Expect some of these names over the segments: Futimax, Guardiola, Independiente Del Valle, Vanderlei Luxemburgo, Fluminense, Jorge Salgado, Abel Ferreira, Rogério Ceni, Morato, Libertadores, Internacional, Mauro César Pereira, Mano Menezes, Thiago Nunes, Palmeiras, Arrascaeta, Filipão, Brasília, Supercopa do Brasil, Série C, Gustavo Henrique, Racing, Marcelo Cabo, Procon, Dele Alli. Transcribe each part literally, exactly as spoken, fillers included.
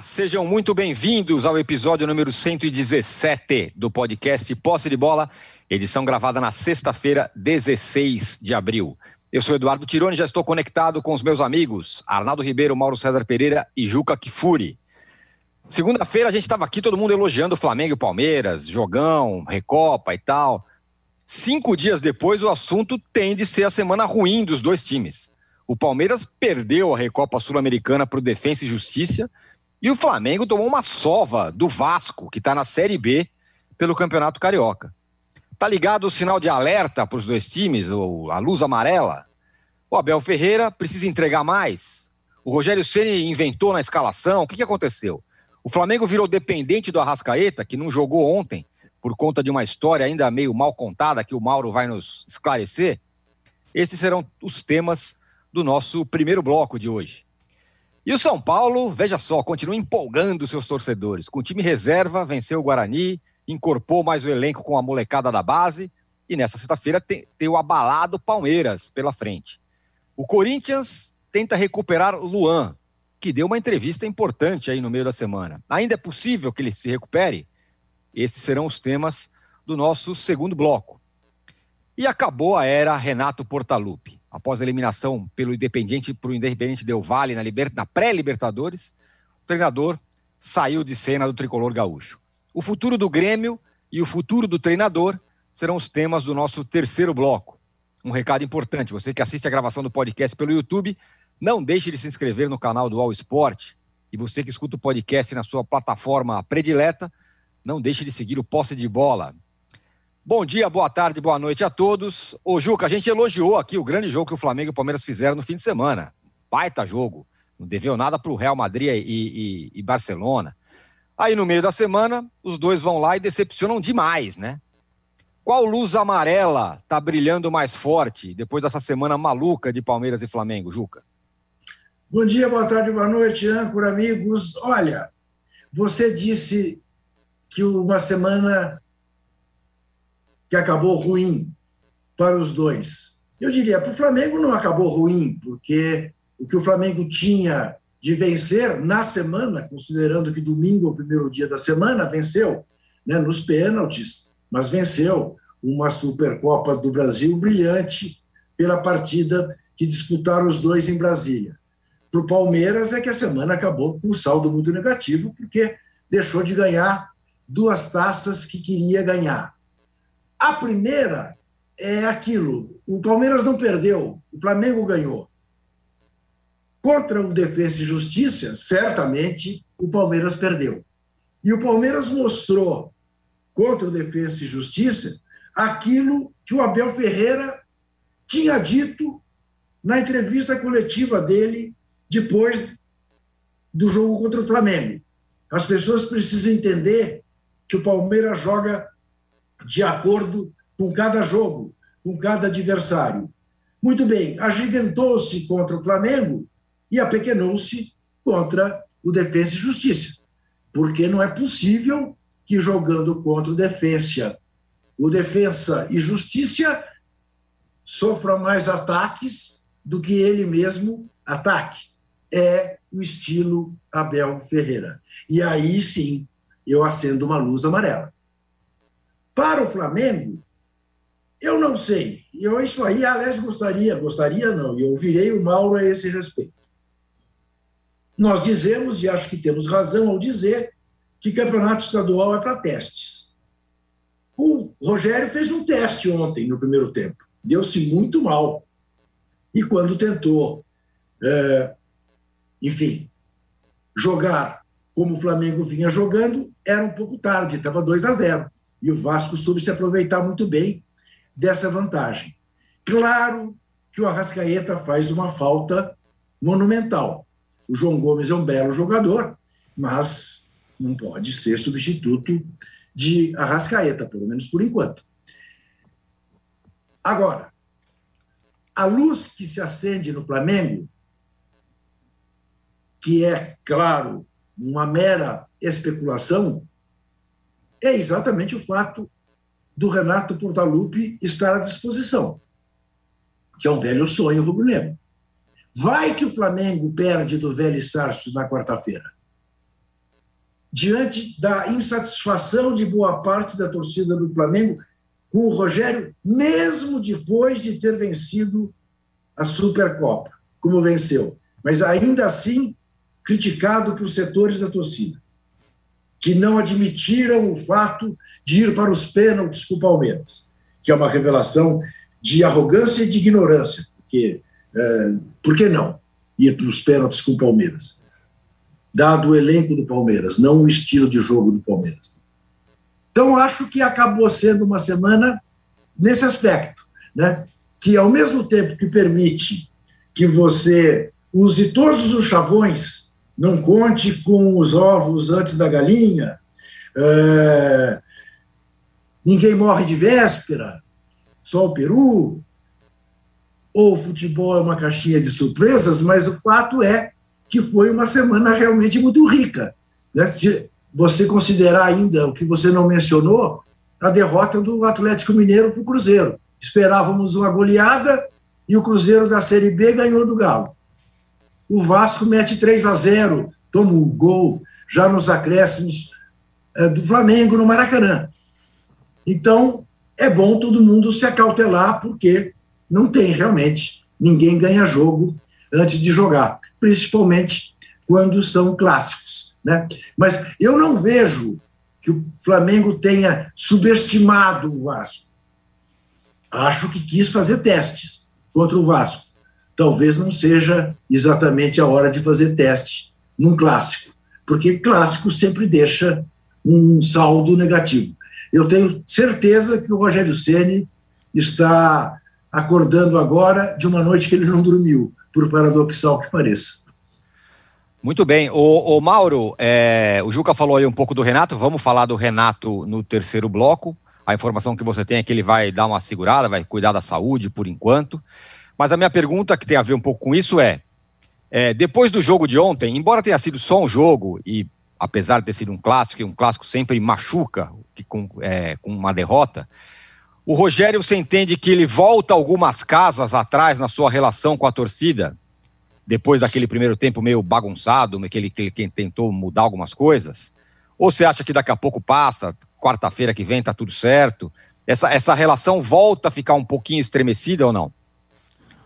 Olá, sejam muito bem-vindos ao episódio número cento e dezessete do podcast Posse de Bola, edição gravada na sexta-feira, dezesseis de abril. Eu sou Eduardo Tironi e já estou conectado com os meus amigos Arnaldo Ribeiro, Mauro César Pereira e Juca Kfouri. Segunda-feira a gente estava aqui, todo mundo elogiando o Flamengo e o Palmeiras, jogão, recopa e tal. Cinco dias depois, o assunto tem de ser a semana ruim dos dois times. O Palmeiras perdeu a Recopa Sul-Americana para o Defensa y Justicia e o Flamengo tomou uma sova do Vasco, que está na Série B, pelo Campeonato Carioca. Tá ligado o sinal de alerta para os dois times, ou a luz amarela? O Abel Ferreira precisa entregar mais? O Rogério Ceni inventou na escalação? O que, que aconteceu? O Flamengo virou dependente do Arrascaeta, que não jogou ontem, por conta de uma história ainda meio mal contada, que o Mauro vai nos esclarecer. Esses serão os temas do nosso primeiro bloco de hoje. E o São Paulo, veja só, continua empolgando seus torcedores. Com o time reserva, venceu o Guarani, incorporou mais o elenco com a molecada da base e nessa sexta-feira tem, tem o abalado Palmeiras pela frente. O Corinthians tenta recuperar Luan, que deu uma entrevista importante aí no meio da semana. Ainda é possível que ele se recupere? Esses serão os temas do nosso segundo bloco. E acabou a era Renato Portaluppi. Após a eliminação pelo Independiente para o Independiente Del Valle na, na pré-Libertadores, o treinador saiu de cena do tricolor gaúcho. O futuro do Grêmio e o futuro do treinador serão os temas do nosso terceiro bloco. Um recado importante, você que assiste a gravação do podcast pelo YouTube, não deixe de se inscrever no canal do All Sport. E você que escuta o podcast na sua plataforma predileta, não deixe de seguir o Posse de Bola. Bom dia, boa tarde, boa noite a todos. Ô Juca, a gente elogiou aqui o grande jogo que o Flamengo e o Palmeiras fizeram no fim de semana. Baita jogo, não deveu nada para o Real Madrid e, e, e Barcelona. Aí no meio da semana, os dois vão lá e decepcionam demais, né? Qual luz amarela tá brilhando mais forte depois dessa semana maluca de Palmeiras e Flamengo, Juca? Bom dia, boa tarde, boa noite, âncora, amigos. Olha, você disse que uma semana que acabou ruim para os dois. Eu diria, para o Flamengo não acabou ruim, porque o que o Flamengo tinha de vencer na semana, considerando que domingo é o primeiro dia da semana, venceu, né, nos pênaltis, mas venceu uma Supercopa do Brasil brilhante pela partida que disputaram os dois em Brasília. Para o Palmeiras é que a semana acabou com um saldo muito negativo, porque deixou de ganhar duas taças que queria ganhar. A primeira é aquilo, o Palmeiras não perdeu, o Flamengo ganhou. Contra o Defensa y Justicia, certamente, o Palmeiras perdeu. E o Palmeiras mostrou, contra o Defensa y Justicia, aquilo que o Abel Ferreira tinha dito na entrevista coletiva dele depois do jogo contra o Flamengo. As pessoas precisam entender que o Palmeiras joga de acordo com cada jogo, com cada adversário. Muito bem, agigantou-se contra o Flamengo e apequenou-se contra o Defensa y Justicia, porque não é possível que jogando contra o Defensa, o Defensa y Justicia sofra mais ataques do que ele mesmo ataque. É o estilo Abel Ferreira. E aí sim, eu acendo uma luz amarela. Para o Flamengo, eu não sei. Eu, isso aí, aliás, gostaria, gostaria não, eu virei o Mauro a esse respeito. Nós dizemos, e acho que temos razão ao dizer, que campeonato estadual é para testes. O Rogério fez um teste ontem, no primeiro tempo. Deu-se muito mal. E quando tentou, é, enfim, jogar como o Flamengo vinha jogando, era um pouco tarde, estava dois a zero. E o Vasco soube se aproveitar muito bem dessa vantagem. Claro que o Arrascaeta faz uma falta monumental. O João Gomes é um belo jogador, mas não pode ser substituto de Arrascaeta, pelo menos por enquanto. Agora, a luz que se acende no Flamengo, que é, claro, uma mera especulação, é exatamente o fato do Renato Portaluppi estar à disposição, que é um velho sonho rubro-negro. Vai que o Flamengo perde do velho Sarso na quarta-feira. diante da insatisfação de boa parte da torcida do Flamengo com o Rogério, mesmo depois de ter vencido a Supercopa, como venceu. Mas ainda assim, criticado por setores da torcida, que não admitiram o fato de ir para os pênaltis com o Palmeiras, que é uma revelação de arrogância e de ignorância. Porque, é, por que não ir para os pênaltis com o Palmeiras? Dado o elenco do Palmeiras, não o estilo de jogo do Palmeiras. Então, acho que acabou sendo uma semana nesse aspecto, né? Que, ao mesmo tempo que permite que você use todos os chavões, não conte com os ovos antes da galinha, é, ninguém morre de véspera, só o peru, ou o futebol é uma caixinha de surpresas, mas o fato é que foi uma semana realmente muito rica, né? Se você considerar ainda o que você não mencionou, a derrota do Atlético Mineiro para o Cruzeiro. Esperávamos uma goleada e o Cruzeiro da Série B ganhou do Galo. O Vasco mete três a zero, toma um gol já nos acréscimos é, do Flamengo no Maracanã. Então, é bom todo mundo se acautelar, porque não tem realmente, ninguém ganha jogo antes de jogar, principalmente quando são clássicos, né? Mas eu não vejo que o Flamengo tenha subestimado o Vasco. Acho que quis fazer testes contra o Vasco. Talvez não seja exatamente a hora de fazer teste num clássico, porque clássico sempre deixa um saldo negativo. Eu tenho certeza que o Rogério Ceni está acordando agora de uma noite que ele não dormiu, por paradoxal que pareça. Muito bem. O, o Mauro, é, o Juca falou aí um pouco do Renato, vamos falar do Renato no terceiro bloco. A informação que você tem é que ele vai dar uma segurada, vai cuidar da saúde por enquanto. Mas a minha pergunta, que tem a ver um pouco com isso, é, é, depois do jogo de ontem, embora tenha sido só um jogo, e apesar de ter sido um clássico, e um clássico sempre machuca que com, é, com uma derrota, o Rogério, você entende que ele volta algumas casas atrás na sua relação com a torcida, depois daquele primeiro tempo meio bagunçado, que ele, que ele tentou mudar algumas coisas? Ou você acha que daqui a pouco passa, quarta-feira que vem tá tudo certo? Essa, essa relação volta a ficar um pouquinho estremecida ou não?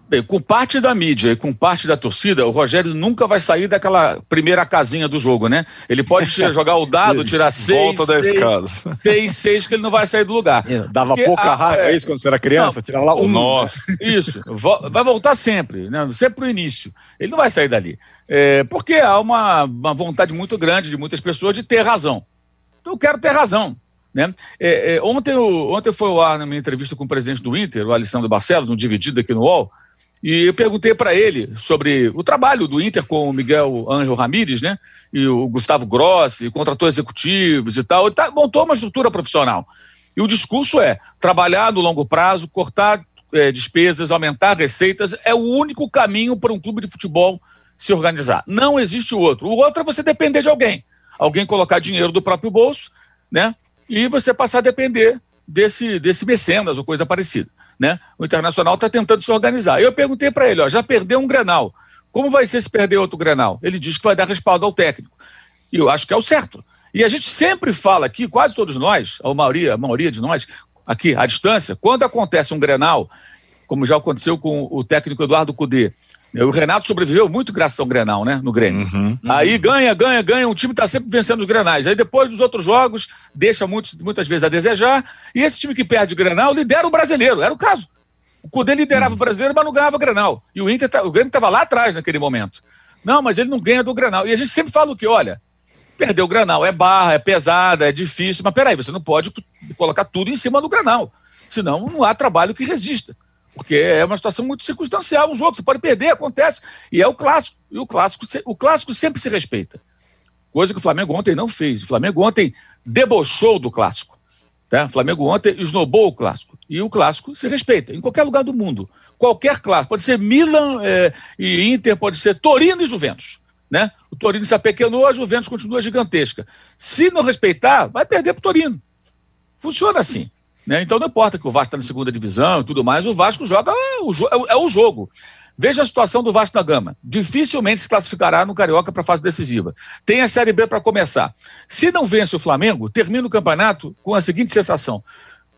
Bem, com parte da mídia e com parte da torcida, o Rogério nunca vai sair daquela primeira casinha do jogo, né? Ele pode jogar o dado, tirar seis, volta seis, seis, seis, seis, que ele não vai sair do lugar. É, dava porque pouca a, raiva, é isso, quando você era criança, tirava lá o um, nosso. Isso, vai voltar sempre, né? Sempre pro início. Ele não vai sair dali. É, porque há uma, uma vontade muito grande de muitas pessoas de ter razão. Então eu quero ter razão, né? É, é, ontem, o, ontem foi ao ar na minha entrevista com o presidente do Inter, o Alessandro Barcelos, um dividido aqui no U O L, e eu perguntei para ele sobre o trabalho do Inter com o Miguel Ángel Ramírez, né? E o Gustavo Grossi, contratou executivos e tal. E tá, montou uma estrutura profissional. E o discurso é trabalhar no longo prazo, cortar é, despesas, aumentar receitas. É o único caminho para um clube de futebol se organizar. Não existe outro. O outro é você depender de alguém. Alguém colocar dinheiro do próprio bolso, né? E você passar a depender desse, desse mecenas ou coisa parecida, né? O Internacional está tentando se organizar. Eu perguntei para ele, ó, já perdeu um Grenal, como vai ser se perder outro Grenal? Ele diz que vai dar respaldo ao técnico, e eu acho que é o certo. E a gente sempre fala aqui, quase todos nós, a maioria, a maioria de nós aqui à distância, quando acontece um Grenal, como já aconteceu com o técnico Eduardo Cudê, o Renato sobreviveu muito graças ao Grenal, né, no Grêmio. Uhum. Aí ganha, ganha, ganha, o time está sempre vencendo os Grenais. Aí depois dos outros jogos, deixa muitos, muitas vezes a desejar, e esse time que perde o Grenal lidera o Brasileiro, era o caso. O Cudê liderava uhum. o Brasileiro, mas não ganhava o Grenal. E o, Inter, o Grêmio estava lá atrás naquele momento. Não, mas ele não ganha do Grenal. E a gente sempre fala o quê? Olha, perder o Grenal é barra, é pesada, é difícil, mas peraí, você não pode colocar tudo em cima do Grenal, senão não há trabalho que resista. Porque é uma situação muito circunstancial, um jogo, você pode perder, acontece, e é o clássico, e o clássico, o clássico sempre se respeita, coisa que o Flamengo ontem não fez. O Flamengo ontem debochou do clássico, tá? O Flamengo ontem esnobou o clássico, e o clássico se respeita, em qualquer lugar do mundo, qualquer clássico, pode ser Milan é, e Inter, pode ser Torino e Juventus, né? O Torino se apequenou, a Juventus continua gigantesca, se não respeitar, vai perder pro Torino, funciona assim. Né? Então não importa que o Vasco está na segunda divisão e tudo mais, o Vasco joga é o, jo- é o jogo. Veja a situação do Vasco da Gama. Dificilmente se classificará no Carioca para a fase decisiva. Tem a Série B para começar. Se não vence o Flamengo, termina o campeonato com a seguinte sensação: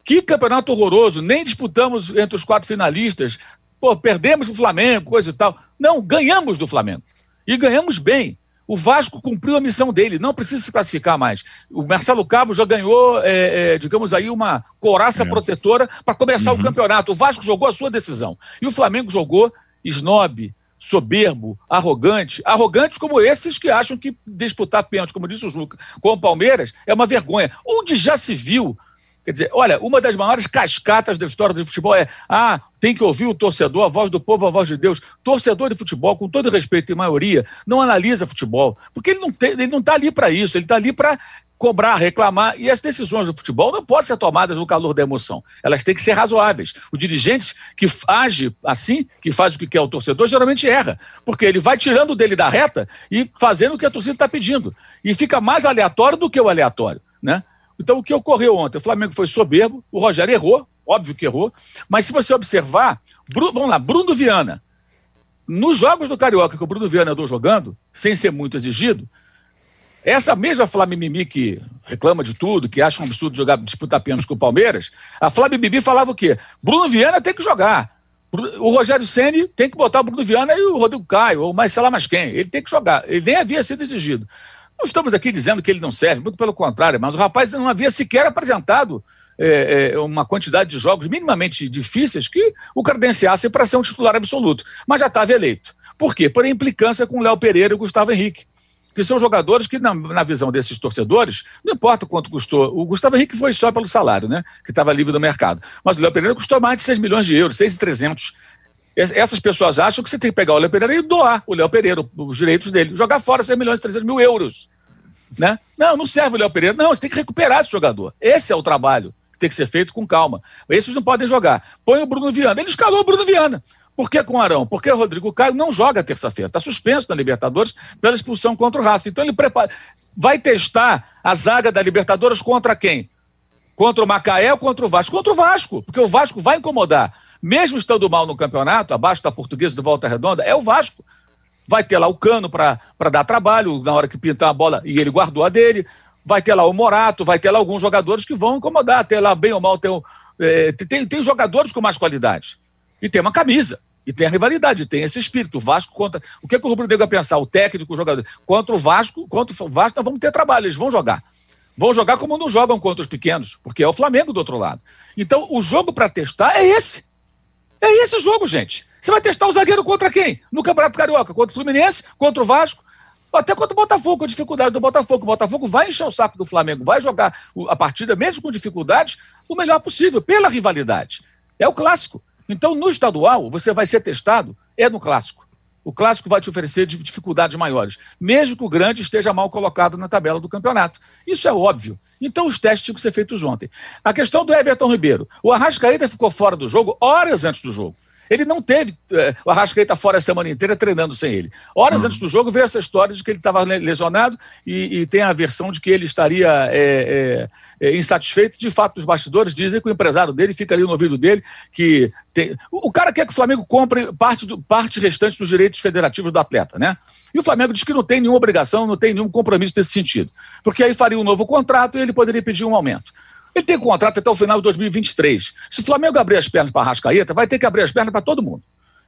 que campeonato horroroso, nem disputamos entre os quatro finalistas, pô, perdemos o Flamengo, coisa e tal. Não, ganhamos do Flamengo. E ganhamos bem. O Vasco cumpriu a missão dele, não precisa se classificar mais. O Marcelo Cabo já ganhou, é, é, digamos aí, uma couraça é. protetora para começar uhum. o campeonato. O Vasco jogou a sua decisão. E o Flamengo jogou snob, soberbo, arrogante. Arrogante como esses que acham que disputar pênalti, como disse o Juca, com o Palmeiras, é uma vergonha. Onde já se viu... Quer dizer, olha, uma das maiores cascatas da história do futebol é, ah, tem que ouvir o torcedor, a voz do povo, a voz de Deus. Torcedor de futebol, com todo respeito, em maioria, não analisa futebol, porque ele não tem, ele não está ali para isso, ele está ali para cobrar, reclamar, e as decisões do futebol não podem ser tomadas no calor da emoção, elas têm que ser razoáveis. O dirigente que age assim, que faz o que quer o torcedor, geralmente erra, porque ele vai tirando dele da reta e fazendo o que a torcida está pedindo, e fica mais aleatório do que o aleatório, né? Então, o que ocorreu ontem? O Flamengo foi soberbo, o Rogério errou, óbvio que errou, mas se você observar, Bruno, vamos lá, Bruno Viana, nos jogos do Carioca que o Bruno Viana andou jogando, sem ser muito exigido, essa mesma Flamimimi que reclama de tudo, que acha um absurdo jogar, disputar pênalti com o Palmeiras, a Flamimimi falava o quê? Bruno Viana tem que jogar, o Rogério Ceni tem que botar o Bruno Viana e o Rodrigo Caio, ou mais sei lá mais quem, ele tem que jogar, ele nem havia sido exigido. Não estamos aqui dizendo que ele não serve, muito pelo contrário, mas o rapaz não havia sequer apresentado é, é, uma quantidade de jogos minimamente difíceis que o credenciasse para ser um titular absoluto, mas já estava eleito. Por quê? Por implicância com o Léo Pereira e o Gustavo Henrique, que são jogadores que, na, na visão desses torcedores, não importa quanto custou. O Gustavo Henrique foi só pelo salário, né, que estava livre do mercado, mas o Léo Pereira custou mais de seis milhões de euros, seis mil e trezentos. Essas pessoas acham que você tem que pegar o Léo Pereira e doar o Léo Pereira, os direitos dele, jogar fora seis milhões e trezentos mil euros. Né? Não, não serve o Léo Pereira. Não, você tem que recuperar esse jogador. Esse é o trabalho que tem que ser feito com calma. Esses não podem jogar. Põe o Bruno Viana. Ele escalou o Bruno Viana. Por que com o Arão? Porque o Rodrigo Caio não joga terça-feira. Está suspenso na Libertadores pela expulsão contra o Racing. Então ele prepara... vai testar a zaga da Libertadores contra quem? Contra o Macaé ou contra o Vasco? Contra o Vasco, porque o Vasco vai incomodar. Mesmo estando mal no campeonato, abaixo da Portuguesa do Volta Redonda, é o Vasco. Vai ter lá o Cano para dar trabalho na hora que pintar a bola, e ele guardou a dele. Vai ter lá o Morato, vai ter lá alguns jogadores que vão incomodar. Até lá, bem ou mal, tem, é, tem, tem jogadores com mais qualidade. E tem uma camisa, e tem a rivalidade, tem esse espírito. O Vasco contra... O que, é que o Rubro-Negro vai pensar? O técnico, o jogador. Contra o Vasco, contra o Vasco, nós vamos ter trabalho, eles vão jogar. Vão jogar como não jogam contra os pequenos, porque é o Flamengo do outro lado. Então, o jogo para testar é esse. É esse jogo, gente. Você vai testar o zagueiro contra quem? No Campeonato Carioca, contra o Fluminense, contra o Vasco, até contra o Botafogo, a dificuldade do Botafogo. O Botafogo vai encher o saco do Flamengo, vai jogar a partida, mesmo com dificuldades, o melhor possível, pela rivalidade. É o clássico. Então, no estadual, você vai ser testado, é no clássico. O clássico vai te oferecer dificuldades maiores, mesmo que o grande esteja mal colocado na tabela do campeonato. Isso é óbvio. Então os testes tinham que ser feitos ontem. A questão do Everton Ribeiro. O Arrascaeta ficou fora do jogo horas antes do jogo. Ele não teve... É, o Arrascaeta fora a semana inteira treinando sem ele. Horas uhum. antes do jogo veio essa história de que ele estava lesionado e, e tem a versão de que ele estaria é, é, é, insatisfeito. De fato, os bastidores dizem que o empresário dele fica ali no ouvido dele que... Tem... O cara quer que o Flamengo compre parte, do, parte restante dos direitos federativos do atleta, né? E o Flamengo diz que não tem nenhuma obrigação, não tem nenhum compromisso nesse sentido. Porque aí faria um novo contrato e ele poderia pedir um aumento. Ele tem contrato até o final de dois mil e vinte e três. Se o Flamengo abrir as pernas para a Arrascaeta, vai ter que abrir as pernas para todo mundo.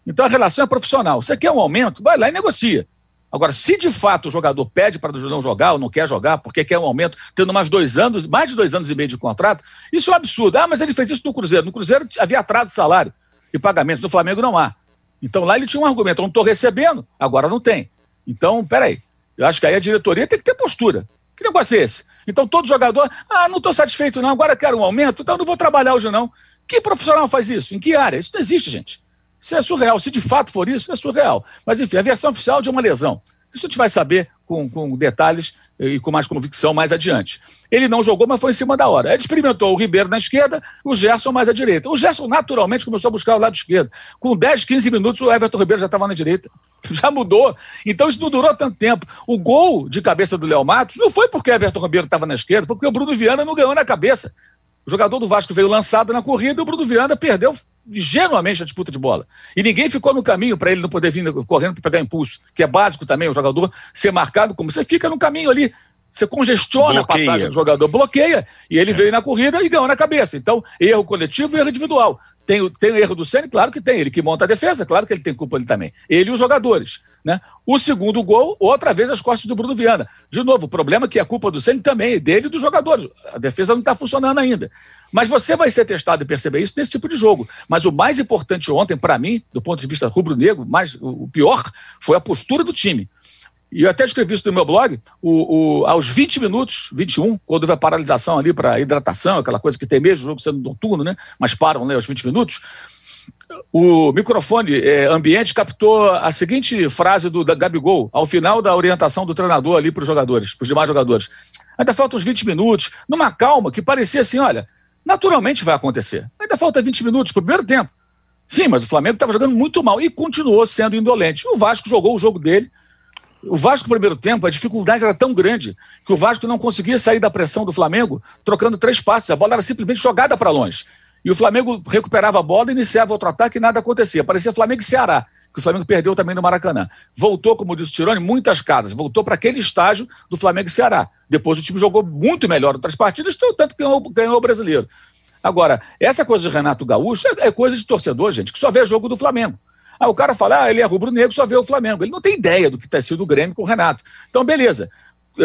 Então a relação é profissional. Você quer um aumento? Vai lá e negocia. Agora, se de fato o jogador pede para não jogar ou não quer jogar porque quer um aumento, tendo mais dois anos, mais de dois anos e meio de contrato, isso é um absurdo. Ah, mas ele fez isso no Cruzeiro. No Cruzeiro havia atraso de salário e pagamento. No Flamengo não há. Então lá ele tinha um argumento. Eu não estou recebendo, agora não tem. Então, peraí. Eu acho que aí a diretoria tem que ter postura. Que negócio é esse? Então todo jogador, ah, não estou satisfeito não, agora quero um aumento, então não vou trabalhar hoje não. Que profissional faz isso? Em que área? Isso não existe, gente. Isso é surreal. Se de fato for isso, é surreal. Mas enfim, a versão oficial de uma lesão. Isso a gente vai saber com, com detalhes e com mais convicção mais adiante. Ele não jogou, mas foi em cima da hora. Ele experimentou o Ribeiro na esquerda, o Gerson mais à direita. O Gerson naturalmente começou a buscar o lado esquerdo. Com dez, quinze minutos, o Everton Ribeiro já estava na direita. Já mudou. Então isso não durou tanto tempo. O gol de cabeça do Léo Matos não foi porque o Everton Ribeiro estava na esquerda, foi porque o Bruno Viana não ganhou na cabeça. O jogador do Vasco veio lançado na corrida e o Bruno Viana perdeu ingenuamente a disputa de bola. E ninguém ficou no caminho para ele não poder vir correndo para pegar impulso, que é básico também, o jogador ser marcado como você fica no caminho ali. Você congestiona bloqueia. A passagem do jogador, bloqueia, e ele é. veio na corrida e ganhou na cabeça. Então, erro coletivo e erro individual. Tem o, tem o erro do Ceni, claro que tem, ele que monta a defesa, claro que ele tem culpa ali também. Ele e os jogadores, né? O segundo gol, outra vez as costas do Bruno Viana. De novo, o problema é que a culpa do Ceni também, dele e dos jogadores. A defesa não está funcionando ainda. Mas você vai ser testado e perceber isso nesse tipo de jogo. Mas o mais importante ontem, para mim, do ponto de vista rubro-negro, mais, o pior, foi a postura do time. E eu até escrevi isso no meu blog, o, o, aos vinte minutos, vinte e um, quando houve a paralisação ali para hidratação, aquela coisa que tem mesmo, jogo sendo noturno, né? Mas param, né, aos vinte minutos. O microfone é, ambiente captou a seguinte frase do da Gabigol, ao final da orientação do treinador ali para os jogadores, para os demais jogadores. Ainda faltam uns vinte minutos, numa calma que parecia assim, olha, naturalmente vai acontecer. Ainda falta vinte minutos para o primeiro tempo. Sim, mas o Flamengo estava jogando muito mal e continuou sendo indolente. O Vasco jogou o jogo dele. O Vasco no primeiro tempo, a dificuldade era tão grande que o Vasco não conseguia sair da pressão do Flamengo trocando três passes. A bola era simplesmente jogada para longe. E o Flamengo recuperava a bola, iniciava outro ataque e nada acontecia. Parecia Flamengo e Ceará, que o Flamengo perdeu também no Maracanã. Voltou, como disse o Tironi, muitas casas. Voltou para aquele estágio do Flamengo e Ceará. Depois o time jogou muito melhor outras partidas, tanto que ganhou, ganhou o Brasileiro. Agora, essa coisa de Renato Gaúcho é, é coisa de torcedor, gente, que só vê jogo do Flamengo. Ah, o cara fala, ah, ele é rubro-negro, só vê o Flamengo. Ele não tem ideia do que está sendo o Grêmio com o Renato. Então, beleza.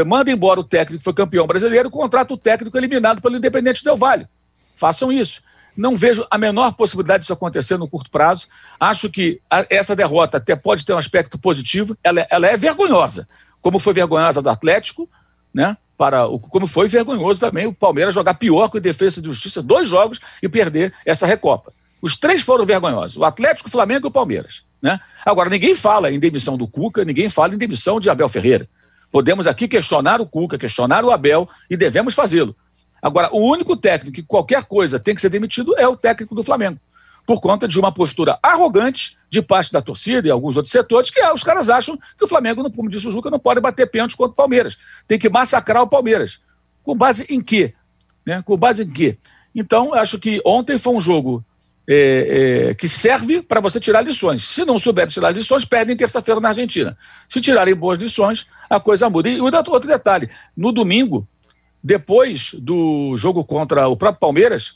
Manda embora o técnico que foi campeão brasileiro, contrata o técnico eliminado pelo Independente Del Valle. Façam isso. Não vejo a menor possibilidade disso acontecer no curto prazo. Acho que a, essa derrota até pode ter um aspecto positivo. Ela, ela é vergonhosa, como foi vergonhosa do Atlético, né? Para o, como foi vergonhoso também o Palmeiras jogar pior com o Defensa y Justicia, dois jogos e perder essa Recopa. Os três foram vergonhosos, o Atlético, o Flamengo e o Palmeiras, né? Agora, ninguém fala em demissão do Cuca, ninguém fala em demissão de Abel Ferreira. Podemos aqui questionar o Cuca, questionar o Abel e devemos fazê-lo. Agora, o único técnico que qualquer coisa tem que ser demitido é o técnico do Flamengo, por conta de uma postura arrogante de parte da torcida e alguns outros setores, que ah, os caras acham que o Flamengo, como disse o Juca, não pode bater pênalti contra o Palmeiras. Tem que massacrar o Palmeiras. Com base em quê? Né? Com base em quê? Então, acho que ontem foi um jogo... É, é, que serve para você tirar lições. Se não souber tirar lições, perdem terça-feira na Argentina. Se tirarem boas lições, a coisa muda. E outro detalhe, no domingo, depois do jogo contra o próprio Palmeiras,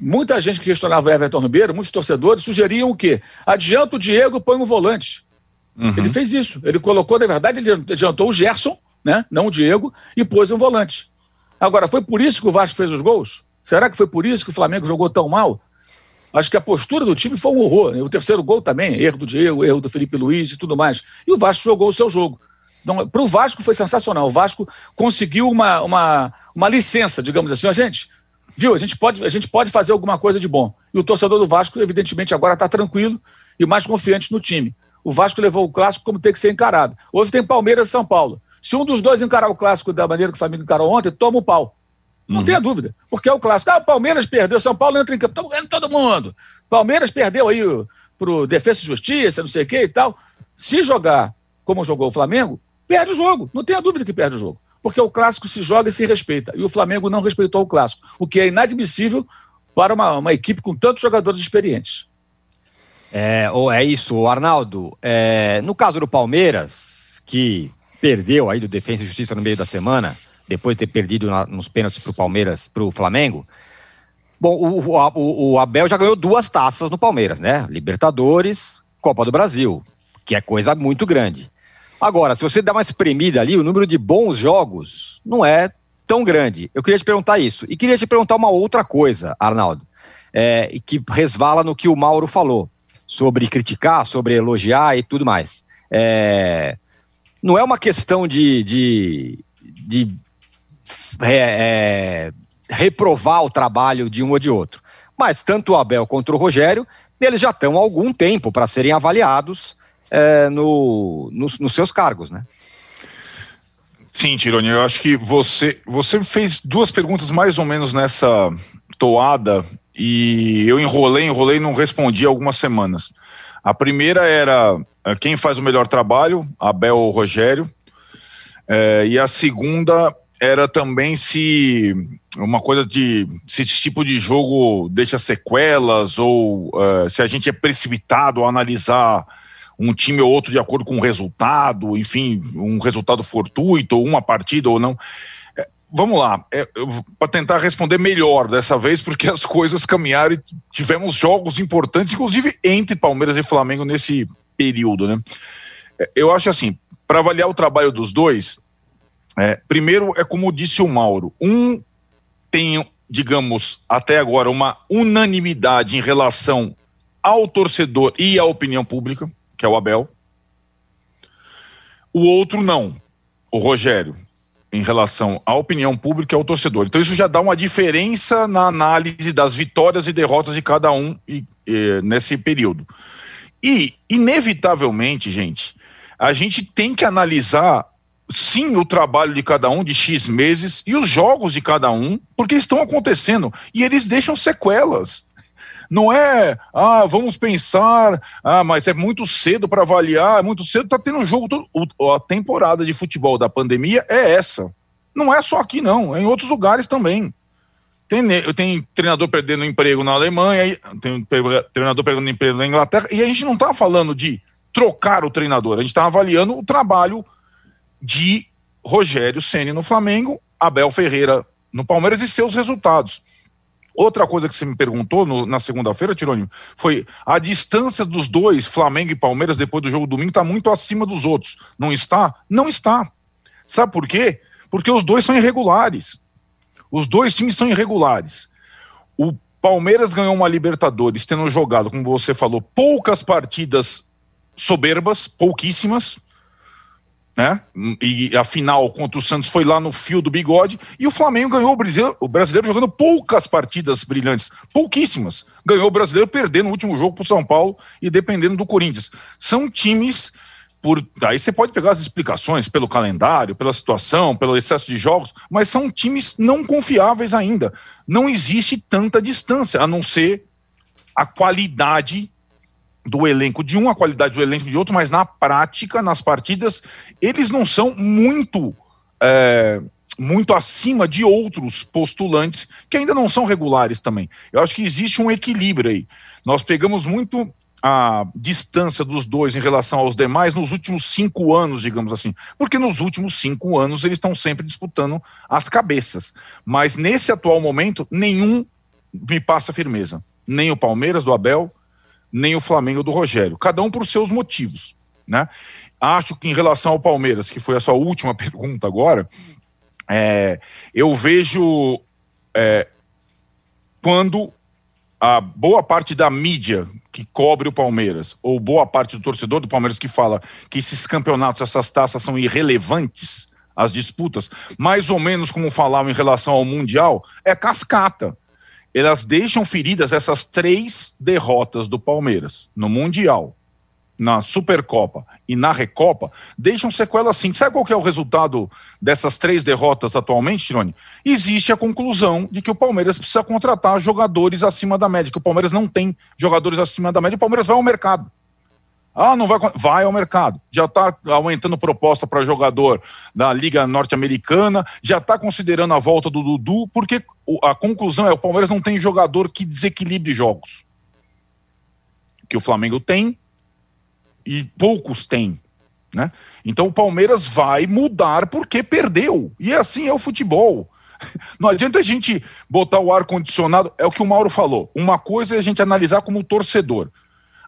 muita gente que questionava o Everton Ribeiro, muitos torcedores, sugeriam o quê? Adianta o Diego e põe um volante. Uhum. Ele fez isso. Ele colocou, na verdade, ele adiantou o Gerson, né? Não o Diego, e pôs um volante. Agora, foi por isso que o Vasco fez os gols? Será que foi por isso que o Flamengo jogou tão mal? Acho que a postura do time foi um horror. O terceiro gol também, erro do Diego, erro do Felipe Luiz e tudo mais. E o Vasco jogou o seu jogo. Então, para o Vasco foi sensacional. O Vasco conseguiu uma, uma, uma licença, digamos assim. A gente, viu? A gente, pode, a gente pode fazer alguma coisa de bom. E o torcedor do Vasco, evidentemente, agora está tranquilo e mais confiante no time. O Vasco levou o clássico como tem que ser encarado. Hoje tem Palmeiras e São Paulo. Se um dos dois encarar o clássico da maneira que o Flamengo encarou ontem, toma o pau. Não uhum. tenha dúvida, porque é o clássico. Ah, o Palmeiras perdeu, São Paulo entra em campo, estão ganhando todo mundo. Palmeiras perdeu aí pro Defensa y Justicia, não sei o que e tal. Se jogar como jogou o Flamengo, perde o jogo. Não tenha dúvida que perde o jogo, porque o clássico se joga e se respeita. E o Flamengo não respeitou o clássico, o que é inadmissível para uma, uma equipe com tantos jogadores experientes. É, ou é isso, Arnaldo. É, no caso do Palmeiras, que perdeu aí do Defensa y Justicia no meio da semana, depois de ter perdido na, nos pênaltis pro Palmeiras, pro Flamengo. Bom, o, o, o Abel já ganhou duas taças no Palmeiras, né? Libertadores, Copa do Brasil, que é coisa muito grande. Agora, se você dá uma espremida ali, o número de bons jogos não é tão grande. Eu queria te perguntar isso. E queria te perguntar uma outra coisa, Arnaldo, é, que resvala no que o Mauro falou, sobre criticar, sobre elogiar e tudo mais. É, não é uma questão de... de, de É, é, reprovar o trabalho de um ou de outro. Mas tanto o Abel quanto o Rogério, eles já estão há algum tempo para serem avaliados é, no, nos, nos seus cargos, né? Sim, Tironi, eu acho que você, você fez duas perguntas mais ou menos nessa toada e eu enrolei, enrolei e não respondi há algumas semanas. A primeira era quem faz o melhor trabalho, Abel ou Rogério, é, e a segunda era também se uma coisa de se esse tipo de jogo deixa sequelas ou uh, se a gente é precipitado a analisar um time ou outro de acordo com o resultado, enfim, um resultado fortuito ou uma partida ou não. Vamos lá, é, para tentar responder melhor dessa vez, porque as coisas caminharam e tivemos jogos importantes, inclusive entre Palmeiras e Flamengo nesse período, né? Eu acho assim, para avaliar o trabalho dos dois, é, primeiro é como disse o Mauro, um tem, digamos, até agora uma unanimidade em relação ao torcedor e à opinião pública, que é o Abel, o outro não, o Rogério, em relação à opinião pública e ao torcedor. Então isso já dá uma diferença na análise das vitórias e derrotas de cada um e, e, nesse período. E, inevitavelmente, gente, a gente tem que analisar, sim, o trabalho de cada um de X meses e os jogos de cada um, porque estão acontecendo e eles deixam sequelas. Não é, ah, vamos pensar, ah, mas é muito cedo para avaliar, é muito cedo, está tendo um jogo todo. O, a temporada de futebol da pandemia é essa. Não é só aqui, não, é em outros lugares também. Tem, tem treinador perdendo emprego na Alemanha, tem treinador perdendo emprego na Inglaterra, e a gente não está falando de trocar o treinador, a gente está avaliando o trabalho de Rogério Ceni no Flamengo, Abel Ferreira no Palmeiras e seus resultados. Outra coisa que você me perguntou no, na segunda-feira, Tironi, foi a distância dos dois, Flamengo e Palmeiras, depois do jogo do domingo, está muito acima dos outros. Não está? Não está. Sabe por quê? Porque os dois são irregulares. Os dois times são irregulares. O Palmeiras ganhou uma Libertadores, tendo jogado, como você falou, poucas partidas soberbas, pouquíssimas, né? E a final contra o Santos foi lá no fio do bigode, e o Flamengo ganhou o Brasileiro, o Brasileiro jogando poucas partidas brilhantes, pouquíssimas. Ganhou o Brasileiro perdendo o último jogo para o São Paulo e dependendo do Corinthians. São times, por aí você pode pegar as explicações pelo calendário, pela situação, pelo excesso de jogos, mas são times não confiáveis ainda. Não existe tanta distância, a não ser a qualidade do elenco de um, a qualidade do elenco de outro, mas na prática, nas partidas, eles não são muito, é, muito acima de outros postulantes que ainda não são regulares também. Eu acho que existe um equilíbrio aí. Nós pegamos muito a distância dos dois em relação aos demais nos últimos cinco anos, digamos assim, porque nos últimos cinco anos eles estão sempre disputando as cabeças. Mas nesse atual momento, nenhum me passa firmeza. Nem o Palmeiras, do Abel, nem o Flamengo do Rogério, cada um por seus motivos, né? Acho que em relação ao Palmeiras, que foi a sua última pergunta agora, é, eu vejo é, quando a boa parte da mídia que cobre o Palmeiras, ou boa parte do torcedor do Palmeiras que fala que esses campeonatos, essas taças são irrelevantes, as disputas, mais ou menos como falavam em relação ao Mundial, é cascata. Elas deixam feridas essas três derrotas do Palmeiras no Mundial, na Supercopa e na Recopa, deixam sequela assim. Sabe qual que é o resultado dessas três derrotas atualmente, Tironi? Existe a conclusão de que o Palmeiras precisa contratar jogadores acima da média, que o Palmeiras não tem jogadores acima da média, o Palmeiras vai ao mercado. Ah, não vai... Vai ao mercado. Já está aumentando proposta para jogador da Liga Norte-Americana, já está considerando a volta do Dudu, porque a conclusão é o Palmeiras não tem jogador que desequilibre jogos. Que o Flamengo tem e poucos têm, né? Então o Palmeiras vai mudar porque perdeu. E assim é o futebol. Não adianta a gente botar o ar-condicionado... É o que o Mauro falou. Uma coisa é a gente analisar como torcedor.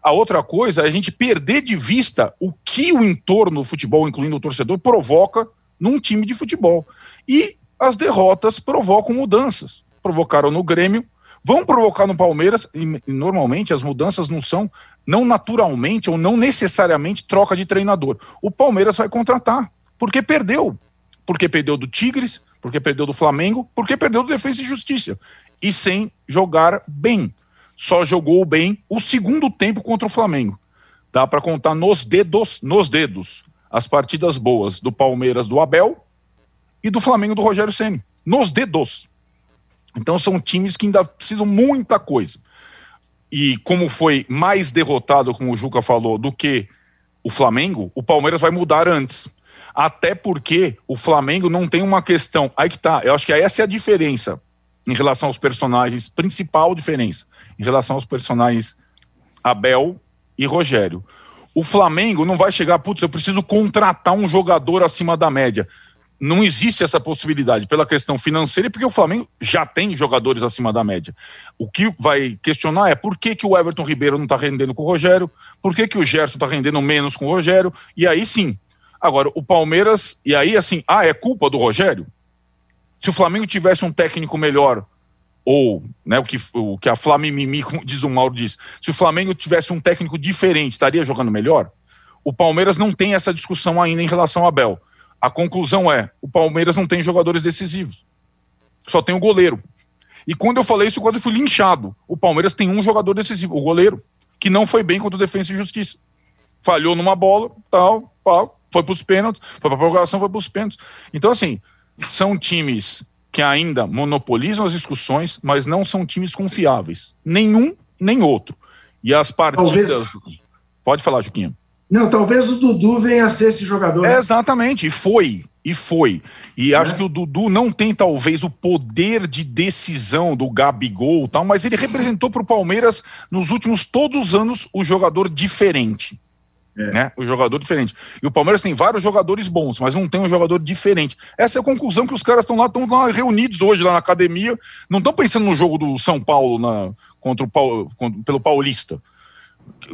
A outra coisa é a gente perder de vista o que o entorno do futebol, incluindo o torcedor, provoca num time de futebol. E as derrotas provocam mudanças. Provocaram no Grêmio, vão provocar no Palmeiras, e normalmente as mudanças não são, não naturalmente ou não necessariamente, troca de treinador. O Palmeiras vai contratar, porque perdeu. Porque perdeu do Tigres, porque perdeu do Flamengo, porque perdeu do Defensa y Justicia. E sem jogar bem. Só jogou bem o segundo tempo contra o Flamengo. Dá para contar nos dedos, nos dedos as partidas boas do Palmeiras, do Abel e do Flamengo, do Rogério Ceni. Nos dedos. Então são times que ainda precisam muita coisa. E como foi mais derrotado, como o Juca falou, do que o Flamengo, o Palmeiras vai mudar antes. até porque o Flamengo não tem uma questão, aí que tá, eu acho que essa é a diferença em relação aos personagens, principal diferença, em relação aos personagens Abel e Rogério. O Flamengo não vai chegar, putz, eu preciso contratar um jogador acima da média. Não existe essa possibilidade pela questão financeira e porque o Flamengo já tem jogadores acima da média. O que vai questionar é por que, que o Everton Ribeiro não está rendendo com o Rogério, por que, que o Gerson está rendendo menos com o Rogério, e aí sim. Agora, o Palmeiras, e aí assim, ah, é culpa do Rogério? Se o Flamengo tivesse um técnico melhor, ou, né, o que, o que a Flamimimi, como diz o Mauro, diz, se o Flamengo tivesse um técnico diferente, estaria jogando melhor? O Palmeiras não tem essa discussão ainda em relação a Abel. A conclusão é, o Palmeiras não tem jogadores decisivos. Só tem o goleiro. E quando eu falei isso, quando eu fui linchado, o Palmeiras tem um jogador decisivo, o goleiro, que não foi bem contra o Defensa y Justicia. Falhou numa bola, tal, pau, foi para os pênaltis, foi para a prorrogação, foi para os pênaltis. Então, assim, são times que ainda monopolizam as discussões, mas não são times confiáveis. Nenhum, nem outro. E as partidas... Talvez... Pode falar, Juquinha. Não, talvez o Dudu venha a ser esse jogador. É, exatamente, e foi, e foi. E é. Acho que o Dudu não tem talvez o poder de decisão do Gabigol e tal, mas ele representou para o Palmeiras nos últimos todos os anos o jogador diferente. É. Né? O jogador diferente. E o Palmeiras tem vários jogadores bons, mas não tem um jogador diferente. Essa é a conclusão que os caras estão lá, estão lá reunidos hoje lá na academia, não estão pensando no jogo do São Paulo na, contra o Paulo, contra, pelo Paulista.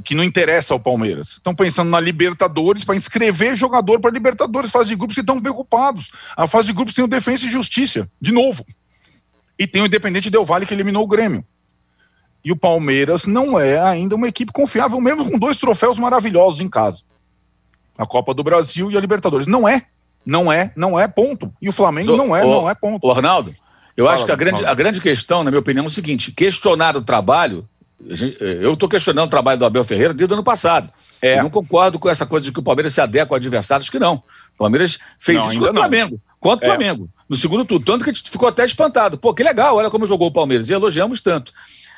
Que não interessa ao Palmeiras. Estão pensando na Libertadores para inscrever jogador para Libertadores, fase de grupos que estão preocupados. A fase de grupos tem o Defensa y Justicia, de novo. E tem o Independente Del Valle que eliminou o Grêmio. E o Palmeiras não é ainda uma equipe confiável, mesmo com dois troféus maravilhosos em casa. A Copa do Brasil e a Libertadores. Não é, não é, não é, ponto. E o Flamengo o, não é, o, não é, ponto. O Arnaldo, eu Fala, acho que a grande, a grande questão, na minha opinião, é o seguinte, questionar o trabalho... Eu estou questionando o trabalho do Abel Ferreira desde o ano passado. É. Eu não concordo com essa coisa de que o Palmeiras se adequa a adversários, que não. O Palmeiras fez não, isso contra o Flamengo. Contra o é. Flamengo. No segundo turno. Tanto que a gente ficou até espantado. Pô, que legal, olha como jogou o Palmeiras. E elogiamos tanto.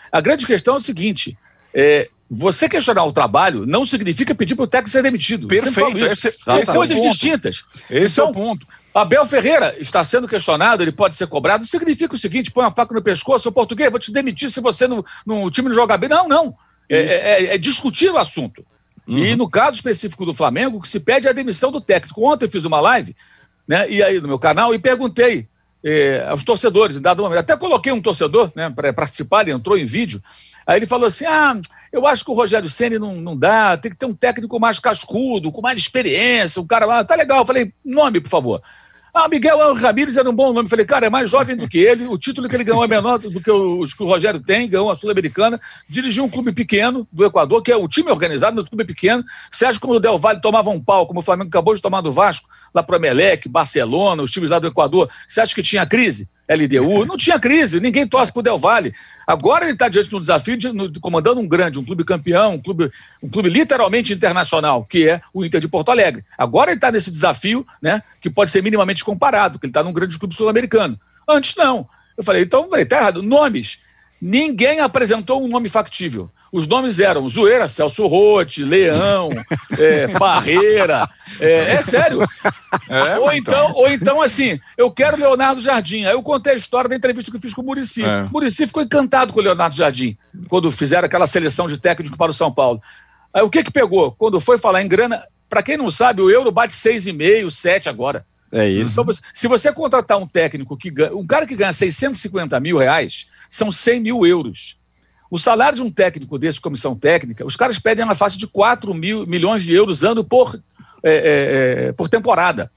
A grande questão é o seguinte... É, você questionar o trabalho não significa pedir para o técnico ser demitido. Perfeito. Esse, São esse coisas é distintas. Esse então, é o ponto. Abel Ferreira está sendo questionado, ele pode ser cobrado, significa o seguinte, põe uma faca no pescoço, sou português, vou te demitir se você no, no time não jogar bem. Não, não. É, é, é discutir o assunto. Uhum. E no caso específico do Flamengo, o que se pede é a demissão do técnico. Ontem eu fiz uma live, né, e aí no meu canal, e perguntei é, aos torcedores, em dado momento. Até coloquei um torcedor, né, para participar, ele entrou em vídeo. Aí ele falou assim, ah, eu acho que o Rogério Ceni não, não dá, tem que ter um técnico mais cascudo, com mais experiência, um cara lá, tá legal. Eu falei, nome, por favor. Ah, Miguel Ramírez era um bom nome. Eu falei, cara, é mais jovem do que ele, o título que ele ganhou é menor do que os que o Rogério tem, ganhou a Sul-Americana, dirigiu um clube pequeno do Equador, que é o time organizado no clube pequeno. Você acha que quando o Del Valle tomava um pau, como o Flamengo acabou de tomar do Vasco, lá pro Emelec, Barcelona, os times lá do Equador, você acha que tinha crise? L D U, não tinha crise, ninguém torce pro Del Valle. Agora ele está diante de um desafio de, no, comandando um grande, um clube campeão, um clube, um clube literalmente internacional, que é o Inter de Porto Alegre. Agora ele está nesse desafio, né, que pode ser minimamente comparado, que ele está num grande clube sul-americano. Antes não. Eu falei, então, falei, tá errado. Nomes. Ninguém apresentou um nome factível. Os nomes eram Zoeira, Celso Roth, Leão, é, Parreira. É, é sério. É, ou, então, ou então, assim, eu quero Leonardo Jardim. Aí eu contei a história da entrevista que eu fiz com o Muricy. É. O Muricy ficou encantado com o Leonardo Jardim, quando fizeram aquela seleção de técnico para o São Paulo. Aí o que que pegou? Quando foi falar em grana, para quem não sabe, o euro bate seis vírgula cinco, sete agora. É isso. Então, se você contratar um técnico que ganha, um cara que ganha seiscentos e cinquenta mil reais, são cem mil euros. O salário de um técnico desse, comissão técnica, os caras pedem na face de quatro mil milhões de euros ano por, é, é, por temporada.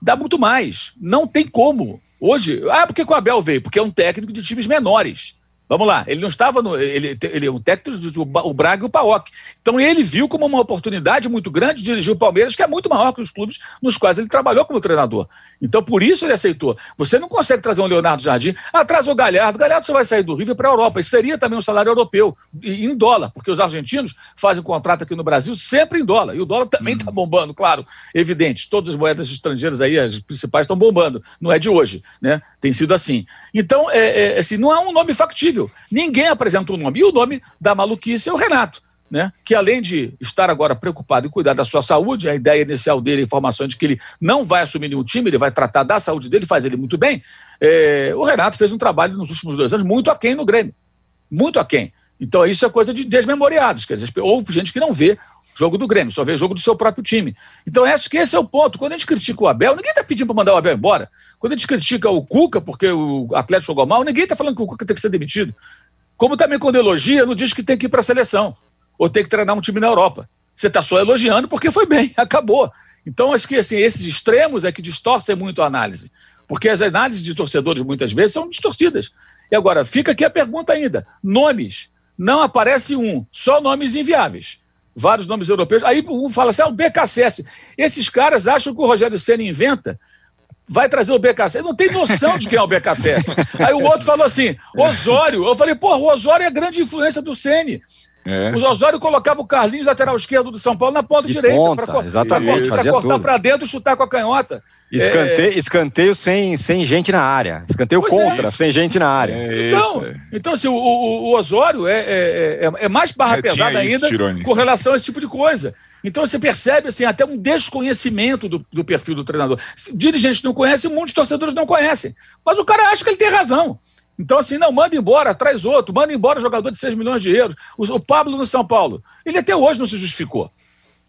Dá muito mais. Não tem como. Hoje, ah, porque que o Abel veio? Porque é um técnico de times menores. Vamos lá, ele não estava no... Ele, ele é um técnico do Braga e o P A O K. Então ele viu como uma oportunidade muito grande de dirigir o Palmeiras, que é muito maior que os clubes nos quais ele trabalhou como treinador. Então por isso ele aceitou. Você não consegue trazer um Leonardo Jardim, ah, traz o Galhardo. O Galhardo só vai sair do River para a Europa. E seria também um salário europeu, em dólar, porque os argentinos fazem um contrato aqui no Brasil sempre em dólar. E o dólar também está bombando, claro, evidente. Todas as moedas estrangeiras aí, as principais, estão bombando. Não é de hoje, né? Tem sido assim. Então, é, é, assim, não há um nome factível. Ninguém apresentou o nome. E o nome da maluquice é o Renato. né, que além de estar agora preocupado em cuidar da sua saúde, a ideia inicial dele, a informação de que ele não vai assumir nenhum time, ele vai tratar da saúde dele, faz ele muito bem, é, o Renato fez um trabalho nos últimos dois anos muito aquém no Grêmio, muito aquém. Então isso é coisa de desmemoriados, quer dizer, houve gente que não vê jogo do Grêmio, só vê jogo do seu próprio time. Então acho que esse é o ponto. Quando a gente critica o Abel, ninguém está pedindo para mandar o Abel embora. Quando a gente critica o Cuca porque o Atlético jogou mal, ninguém está falando que o Cuca tem que ser demitido. Como também quando elogia, não diz que tem que ir para a seleção ou tem que treinar um time na Europa. Você está só elogiando porque foi bem, acabou. Então acho que assim, esses extremos é que distorcem muito a análise, porque as análises de torcedores muitas vezes são distorcidas. E agora fica aqui a pergunta ainda. Nomes, não aparece um, só nomes inviáveis. Vários nomes europeus. Aí um fala assim, ah, o B K S S. Esses caras acham que o Rogério Ceni inventa, vai trazer o B K S S. Não tem noção de quem é o B K S S. Aí o outro falou assim, Osório. Eu falei, pô, o Osório é a grande influência do Ceni. É. O Osório colocava o Carlinhos, lateral esquerdo do São Paulo, na ponta de direita. Ponta, pra, exatamente. Para cortar para dentro e chutar com a canhota. Escanteio, é... escanteio sem, sem gente na área. Escanteio pois contra, é sem gente na área. É então, então assim, o, o, o Osório é, é, é, é mais barra é, pesada ainda isso, com relação a esse tipo de coisa. Então você percebe assim, até um desconhecimento do, do perfil do treinador. Dirigentes não conhecem, muitos torcedores não conhecem. Mas o cara acha que ele tem razão. Então assim, não, manda embora, traz outro, manda embora jogador de seis milhões de euros, o, o Pablo no São Paulo, ele até hoje não se justificou,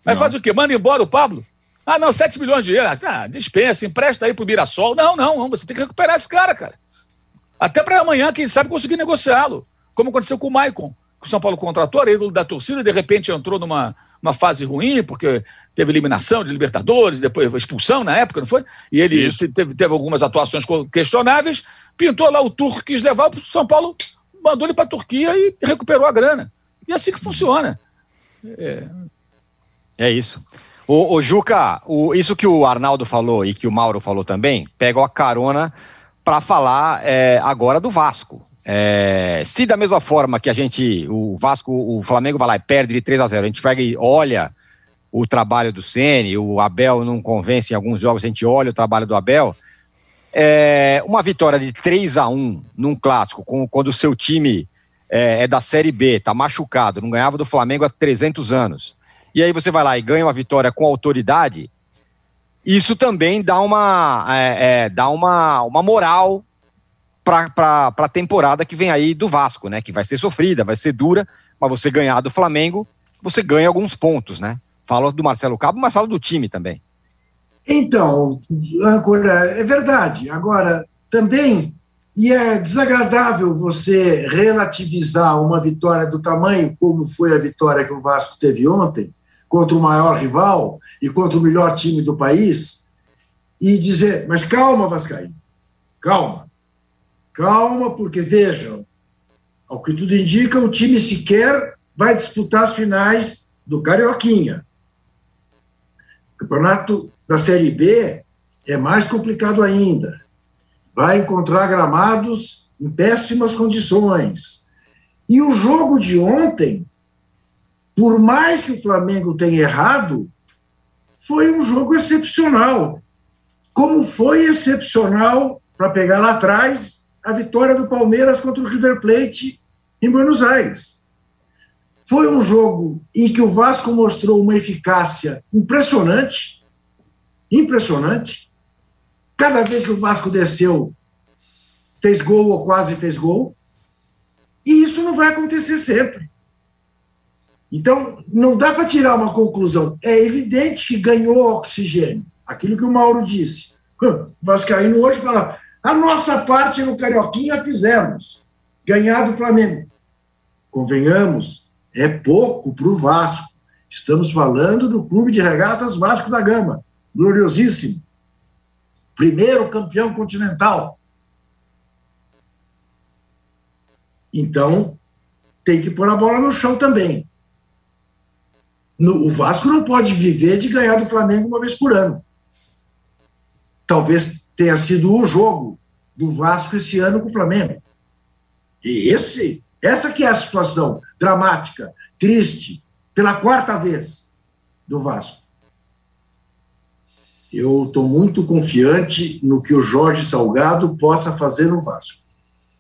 mas não. Faz o quê? Manda embora o Pablo? Ah não, sete milhões de euros, ah, dispensa, empresta aí pro Mirassol, não, não, você tem que recuperar esse cara, cara, até para amanhã, quem sabe, conseguir negociá-lo, como aconteceu com o Maicon, que o São Paulo contratou, era ídolo da torcida, de repente entrou numa uma fase ruim, porque teve eliminação de Libertadores, depois expulsão na época, não foi? E ele teve, teve algumas atuações questionáveis, pintou lá o turco, quis levar para o São Paulo, mandou ele para a Turquia e recuperou a grana. E é assim que funciona. É, é isso. Ô, ô Juca, o, isso que o Arnaldo falou e que o Mauro falou também, pega a carona para falar é, agora do Vasco. É, se da mesma forma que a gente, o Vasco, o Flamengo vai lá e perde de três a zero, a gente pega e olha o trabalho do Ceni, o Abel não convence em alguns jogos, a gente olha o trabalho do Abel, é, uma vitória de três a um num clássico, com, quando o seu time é, é da Série B, tá machucado, não ganhava do Flamengo há trezentos anos, e aí você vai lá e ganha uma vitória com autoridade, isso também dá uma, é, é, dá uma, uma moral para a temporada que vem aí do Vasco, né? Que vai ser sofrida, vai ser dura, mas você ganhar do Flamengo, você ganha alguns pontos, né? Fala do Marcelo Cabo, mas fala do time também. Então, Âncora, é verdade. Agora, também, e é desagradável você relativizar uma vitória do tamanho como foi a vitória que o Vasco teve ontem, contra o maior rival e contra o melhor time do país, e dizer, mas calma, Vascaíno, calma. Calma, porque vejam, ao que tudo indica, o time sequer vai disputar as finais do Carioquinha. O campeonato da Série B é mais complicado ainda. Vai encontrar gramados em péssimas condições. E o jogo de ontem, por mais que o Flamengo tenha errado, foi um jogo excepcional. Como foi excepcional, para pegar lá atrás, a vitória do Palmeiras contra o River Plate em Buenos Aires. Foi um jogo em que o Vasco mostrou uma eficácia impressionante, impressionante. Cada vez que o Vasco desceu, fez gol ou quase fez gol. E isso não vai acontecer sempre. Então, não dá para tirar uma conclusão. É evidente que ganhou oxigênio. Aquilo que o Mauro disse. O Vascaíno hoje fala... A nossa parte no Carioquinha fizemos. Ganhar do Flamengo. Convenhamos, é pouco para o Vasco. Estamos falando do Clube de Regatas Vasco da Gama. Gloriosíssimo. Primeiro campeão continental. Então, tem que pôr a bola no chão também. No, o Vasco não pode viver de ganhar do Flamengo uma vez por ano. Talvez... tenha sido o jogo do Vasco esse ano com o Flamengo. E esse, essa que é a situação dramática, triste, pela quarta vez do Vasco. Eu estou muito confiante no que o Jorge Salgado possa fazer no Vasco.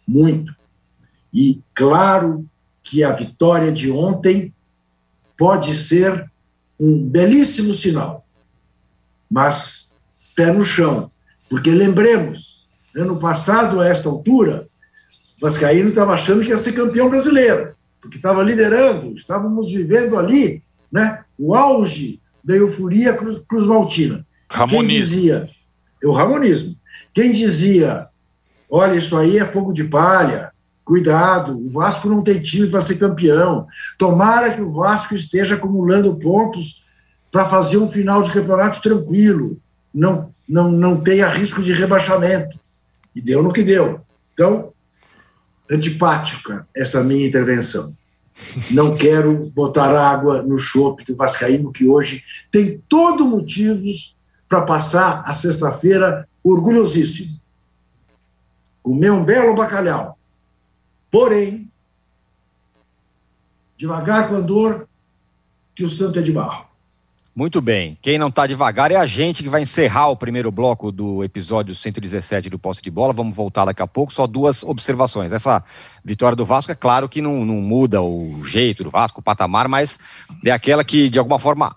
Muito. E claro que a vitória de ontem pode ser um belíssimo sinal, mas pé no chão, porque lembremos, ano passado, a esta altura, o vascaíno estava achando que ia ser campeão brasileiro, porque estava liderando, estávamos vivendo ali, né, o auge da euforia cruz, cruzmaltina. Ramonismo. Quem dizia, o ramonismo, quem dizia, olha, isso aí é fogo de palha, cuidado, o Vasco não tem time para ser campeão, tomara que o Vasco esteja acumulando pontos para fazer um final de campeonato tranquilo, não, não, não tenha risco de rebaixamento. E deu no que deu. Então, antipática essa minha intervenção. Não quero botar água no chope do vascaíno, que hoje tem todo motivos para passar a sexta-feira orgulhosíssimo. Comer um belo bacalhau. Porém, devagar com a dor, que o santo é de barro. Muito bem. Quem não está devagar é a gente, que vai encerrar o primeiro bloco do episódio cento e dezessete do Posse de Bola. Vamos voltar daqui a pouco. Só duas observações. Essa vitória do Vasco, é claro que não, não muda o jeito do Vasco, o patamar, mas é aquela que, de alguma forma,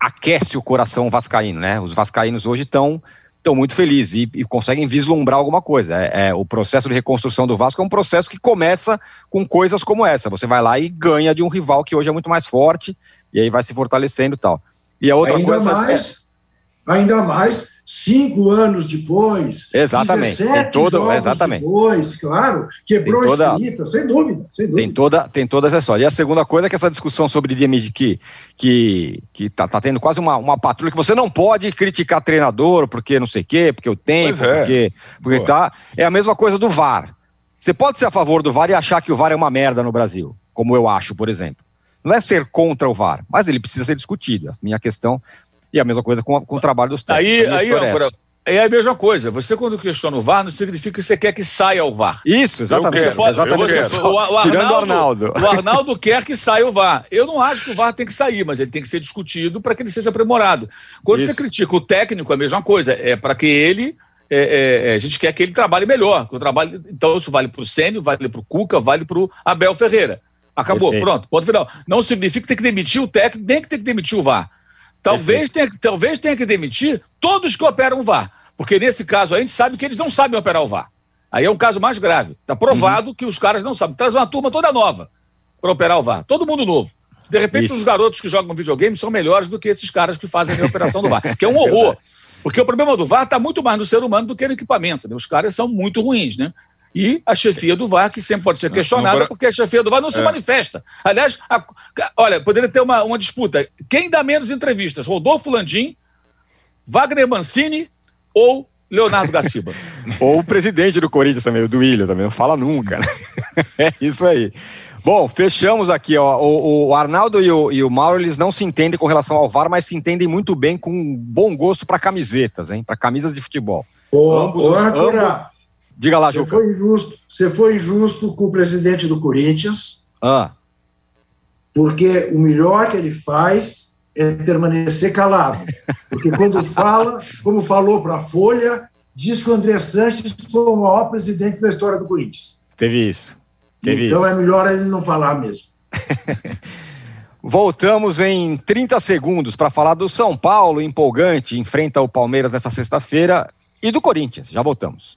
aquece o coração vascaíno, né? Os vascaínos hoje estão muito felizes e, e conseguem vislumbrar alguma coisa. É, é, o processo de reconstrução do Vasco é um processo que começa com coisas como essa. Você vai lá e ganha de um rival que hoje é muito mais forte, e aí vai se fortalecendo e tal. E a outra ainda coisa... Mais, é... Ainda mais cinco anos depois, exatamente. dezessete todo, jogos exatamente. depois, claro, quebrou a escrita, sem dúvida. Sem dúvida. Tem, toda, tem toda essa história. E a segunda coisa é que essa discussão sobre D M D que, que, que tá, tá tendo quase uma, uma patrulha, que você não pode criticar treinador porque não sei o quê, porque o tempo, é. porque, porque tá... É a mesma coisa do V A R. Você pode ser a favor do V A R e achar que o V A R é uma merda no Brasil, como eu acho, por exemplo. Não é ser contra o V A R, mas ele precisa ser discutido. A minha questão, e a mesma coisa com, com o trabalho dos técnicos. Aí, aí é a mesma coisa. Você, quando questiona o V A R, não significa que você quer que saia o V A R. Isso, exatamente. Você pode, exatamente. Você, o, o Arnaldo, Tirando o Arnaldo. O Arnaldo quer que saia o V A R. Eu não acho que o V A R tem que sair, mas ele tem que ser discutido para que ele seja aprimorado. Quando Isso. você critica o técnico, é a mesma coisa. É para que ele... É, é, a gente quer que ele trabalhe melhor. Que o trabalho... Então, isso vale para o Ceni, vale para o Cuca, vale para o Abel Ferreira. Acabou, Perfeito. pronto, ponto final. Não significa que tem que demitir o técnico, nem que tem que demitir o V A R. Talvez tenha, talvez tenha que demitir todos que operam o V A R. Porque nesse caso aí, a gente sabe que eles não sabem operar o V A R. Aí é um caso mais grave. Está provado uhum. que os caras não sabem. Traz uma turma toda nova para operar o V A R. Todo mundo novo. De repente, Isso. os garotos que jogam videogame são melhores do que esses caras que fazem a operação do V A R. Que é um horror. Porque o problema do V A R está muito mais no ser humano do que no equipamento. Né? Os caras são muito ruins, né? E a chefia do V A R, que sempre pode ser questionada, não, não... porque a chefia do V A R não é. se manifesta. Aliás, a... olha, poderia ter uma, uma disputa. Quem dá menos entrevistas? Rodolfo Landim, Wagner Mancini ou Leonardo Gaciba? Ou o presidente do Corinthians também, o Duílio também, não fala nunca. É isso aí. Bom, fechamos aqui, ó. O, o Arnaldo e o, e o Mauro, eles não se entendem com relação ao V A R, mas se entendem muito bem, com um bom gosto para camisetas, hein? Para camisas de futebol. Ô, ambos, ô, ambos... Diga lá, Juca. Você foi injusto com o presidente do Corinthians, ah. porque o melhor que ele faz é permanecer calado. Porque quando fala, como falou para a Folha, diz que o André Sanches foi o maior presidente da história do Corinthians. Teve isso. Teve então isso. É melhor ele não falar mesmo. Voltamos em trinta segundos para falar do São Paulo, empolgante, enfrenta o Palmeiras nessa sexta-feira, e do Corinthians. Já voltamos.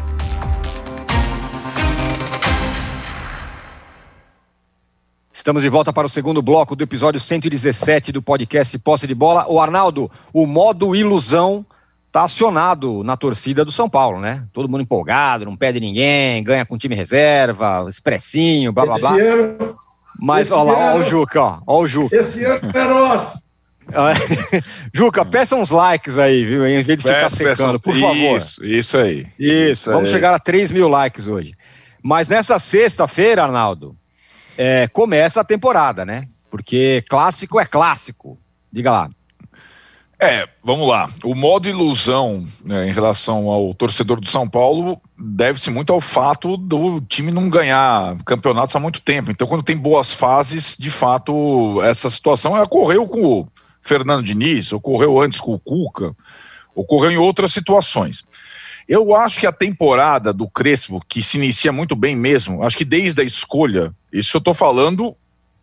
Estamos de volta para o segundo bloco do episódio cento e dezessete do podcast Posse de Bola. O Arnaldo, o modo ilusão está acionado na torcida do São Paulo, né? Todo mundo empolgado, não perde ninguém, ganha com time reserva, expressinho, blá, blá, blá. Esse ano... Mas, olha lá, olha o Juca, ó, ó o Juca. Esse ano é nosso. Juca, peça uns likes aí, viu? Em vez de ficar peço, secando, peço, por favor. Isso, isso aí. Isso, vamos aí. Chegar a três mil likes hoje. Mas nessa sexta-feira, Arnaldo, É, começa a temporada, né? Porque clássico é clássico. Diga lá. É, vamos lá. O modo ilusão, né, em relação ao torcedor do São Paulo deve-se muito ao fato do time não ganhar campeonatos há muito tempo. Então, quando tem boas fases, de fato, essa situação ocorreu com o Fernando Diniz, ocorreu antes com o Cuca, ocorreu em outras situações. Eu acho que a temporada do Crespo, que se inicia muito bem mesmo, acho que desde a escolha, isso eu estou falando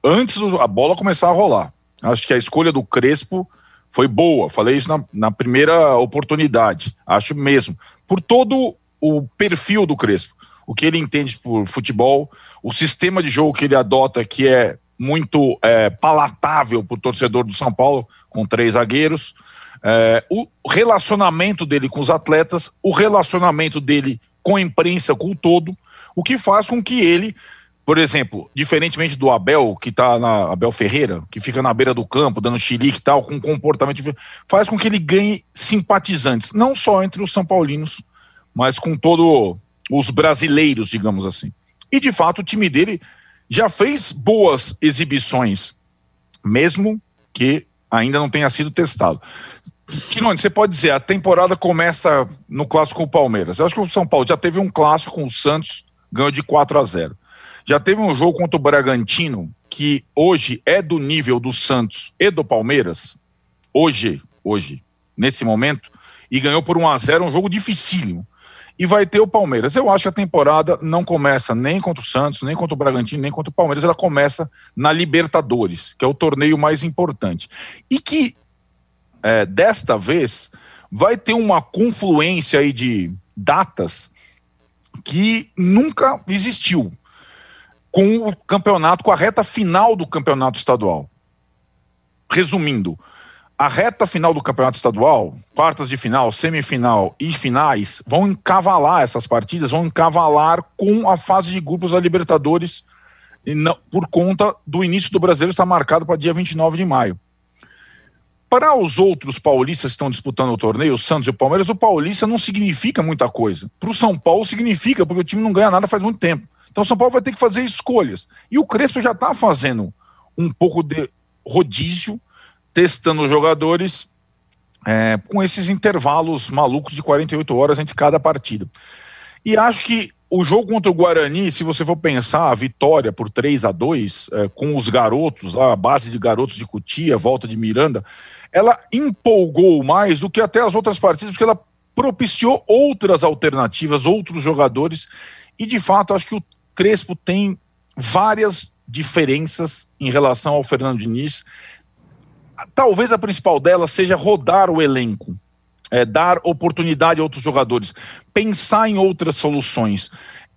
antes da bola começar a rolar. Acho que a escolha do Crespo foi boa, falei isso na, na primeira oportunidade, acho mesmo, por todo o perfil do Crespo, o que ele entende por futebol, o sistema de jogo que ele adota, que é muito é, palatável para o torcedor do São Paulo, com três zagueiros, é, o relacionamento dele com os atletas, o relacionamento dele com a imprensa, com o todo, o que faz com que ele... Por exemplo, diferentemente do Abel, que tá na Abel Ferreira, que fica na beira do campo, dando chilique e tal, com um comportamento... Faz com que ele ganhe simpatizantes, não só entre os São Paulinos, mas com todos os brasileiros, digamos assim. E, de fato, o time dele já fez boas exibições, mesmo que ainda não tenha sido testado. Tironi, você pode dizer, a temporada começa no clássico com o Palmeiras. Eu acho que o São Paulo já teve um clássico com o Santos, ganhou de quatro a zero. Já teve um jogo contra o Bragantino, que hoje é do nível do Santos e do Palmeiras, hoje, hoje, nesse momento, e ganhou por um a zero, um jogo dificílimo. E vai ter o Palmeiras. Eu acho que a temporada não começa nem contra o Santos, nem contra o Bragantino, nem contra o Palmeiras, ela começa na Libertadores, que é o torneio mais importante. E que, é, desta vez, vai ter uma confluência aí de datas que nunca existiu, com o campeonato, com a reta final do campeonato estadual. Resumindo, a reta final do campeonato estadual, quartas de final, semifinal e finais, vão encavalar essas partidas, vão encavalar com a fase de grupos da Libertadores, e não, por conta do início do Brasileiro, está marcado para dia vinte e nove de maio. Para os outros paulistas que estão disputando o torneio, o Santos e o Palmeiras, o paulista não significa muita coisa. Para o São Paulo significa, porque o time não ganha nada faz muito tempo. Então o São Paulo vai ter que fazer escolhas. E o Crespo já está fazendo um pouco de rodízio, testando os jogadores é, com esses intervalos malucos de quarenta e oito horas entre cada partida. E acho que o jogo contra o Guarani, se você for pensar, a vitória por três a dois, é, com os garotos, a base de garotos de Cotia, volta de Miranda, ela empolgou mais do que até as outras partidas, porque ela propiciou outras alternativas, outros jogadores. E, de fato, acho que o Crespo tem várias diferenças em relação ao Fernando Diniz. Talvez a principal delas seja rodar o elenco, é, dar oportunidade a outros jogadores, pensar em outras soluções,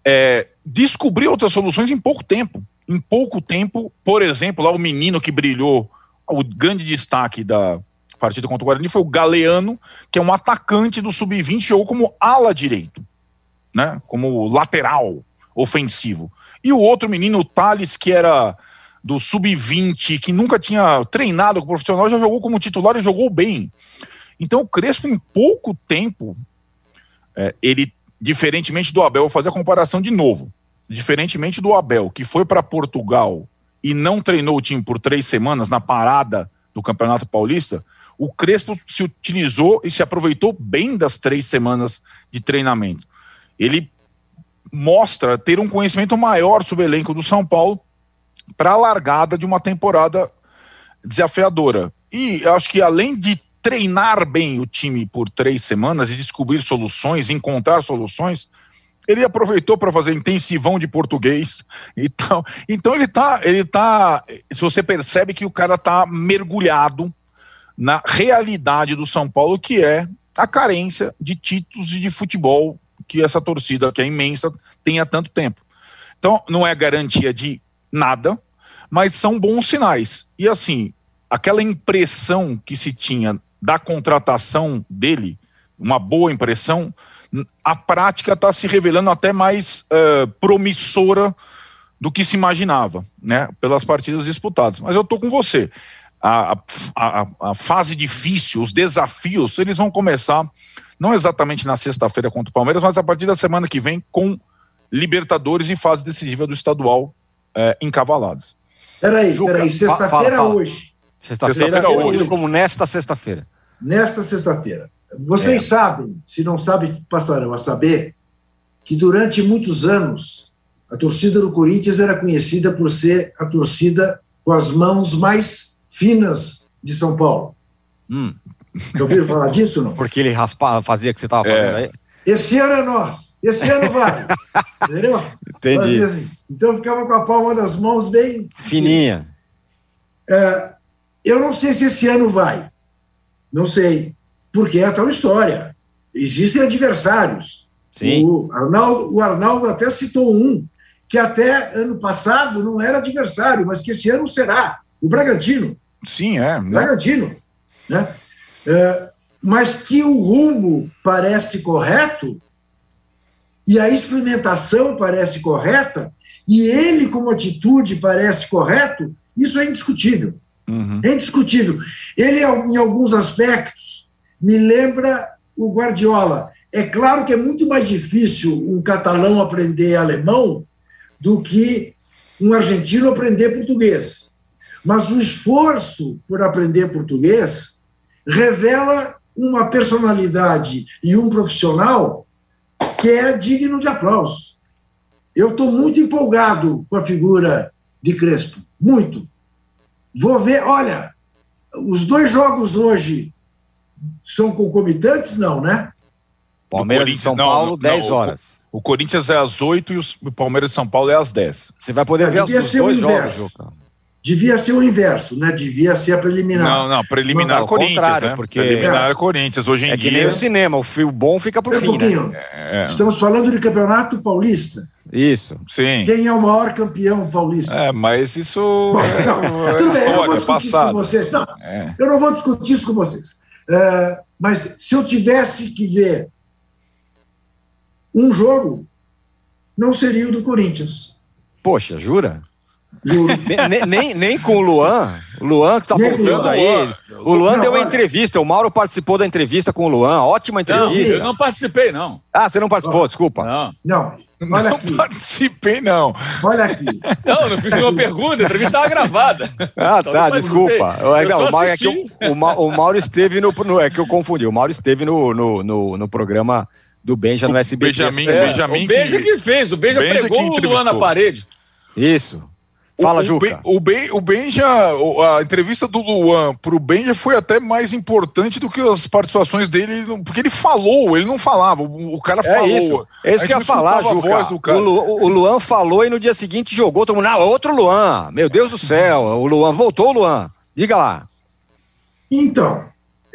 é, descobrir outras soluções em pouco tempo. Em pouco tempo, por exemplo, lá o menino que brilhou, o grande destaque da partida contra o Guarani foi o Galeano, que é um atacante do sub vinte, jogou como ala direito, né, como lateral ofensivo. E o outro menino, o Thales, que era do sub vinte, que nunca tinha treinado com profissional, já jogou como titular e jogou bem. Então o Crespo, em pouco tempo, é, ele, diferentemente do Abel, vou fazer a comparação de novo, diferentemente do Abel, que foi para Portugal e não treinou o time por três semanas na parada do Campeonato Paulista, o Crespo se utilizou e se aproveitou bem das três semanas de treinamento. Ele mostra ter um conhecimento maior sobre o elenco do São Paulo para a largada de uma temporada desafiadora. E acho que, além de treinar bem o time por três semanas e descobrir soluções, encontrar soluções, ele aproveitou para fazer intensivão de português. Então, então ele tá, ele tá, se você percebe que o cara está mergulhado na realidade do São Paulo, que é a carência de títulos e de futebol que essa torcida, que é imensa, tenha tanto tempo. Então, não é garantia de nada, mas são bons sinais. E, assim, aquela impressão que se tinha da contratação dele, uma boa impressão, a prática está se revelando até mais uh, promissora do que se imaginava, né, pelas partidas disputadas. Mas eu estou com você. A, a, a fase difícil, os desafios, eles vão começar... não exatamente na sexta-feira contra o Palmeiras, mas a partir da semana que vem com Libertadores e fase decisiva do estadual é, encavalados. Peraí, Juca, peraí, sexta-feira é hoje. Sexta-feira, sexta-feira hoje. Como nesta sexta-feira. Nesta sexta-feira. Vocês é. sabem, se não sabem, passarão a saber, que durante muitos anos a torcida do Corinthians era conhecida por ser a torcida com as mãos mais finas de São Paulo. Hum. Já ouviram falar disso, não? Porque ele raspava, fazia o que você estava falando é. aí? Esse ano é nós, esse ano vale. Entendeu? Entendi. Assim. Então ficava com a palma das mãos bem... fininha. É, eu não sei se esse ano vai. Não sei. Porque é a tal história. Existem adversários. Sim. O Arnaldo, o Arnaldo até citou um, que até ano passado não era adversário, mas que esse ano será. O Bragantino. Sim, é. O Bragantino. Né? É, mas que o rumo parece correto e a experimentação parece correta e ele como atitude parece correto, isso é indiscutível. Uhum. É indiscutível. Ele, em alguns aspectos, me lembra o Guardiola. É claro que é muito mais difícil um catalão aprender alemão do que um argentino aprender português. Mas o esforço por aprender português revela uma personalidade e um profissional que é digno de aplauso. Eu estou muito empolgado com a figura de Crespo. Muito. Vou ver, olha, os dois jogos hoje são concomitantes, não, né? Palmeiras e São Paulo, dez horas. O, o Corinthians é às oito e o Palmeiras e São Paulo é às dez. Você vai poder ver os dois jogos, Juca. Devia ser o inverso, né? Devia ser a preliminar. Não, não, preliminar não, não, Corinthians, né? Porque preliminar é. Corinthians, hoje em é dia... É que nem o cinema, o fio bom fica pro é fim, um né? É. Estamos falando de campeonato paulista. Isso, sim. Quem é o maior campeão paulista? É, mas isso... Não, é tudo bem, eu não vou discutir isso com vocês, não. É. Eu não vou discutir isso com vocês. Uh, mas se eu tivesse que ver um jogo, não seria o do Corinthians. Poxa, jura? nem, nem, nem com o Luan, o Luan que está voltando aí. O Luan não, deu uma olha. entrevista, o Mauro participou da entrevista com o Luan, ótima entrevista. Não, eu não participei, não. Ah, você não participou, não. desculpa. Não, não. Olha não aqui. participei, não. Olha aqui. Não, não fiz nenhuma pergunta, a entrevista estava gravada. Ah, então, tá, desculpa. É, não, é que o, o Mauro esteve no, no. É que eu confundi, o Mauro esteve no, no, no, no programa do Benja no S B T. Benjamin, é, Benjamin o Benja que, que fez, o Benja, Benja pregou o Luan na parede. Isso. Fala, Juca. O, ben, o, ben, o Benja, a entrevista do Luan pro Benja foi até mais importante do que as participações dele, porque ele falou, ele não falava, o cara falou. É isso, é isso que ia falar, Juca. O, Lu, o Luan falou e no dia seguinte jogou, todo mundo, não, outro Luan, meu Deus do céu, o Luan, voltou o Luan, diga lá. Então,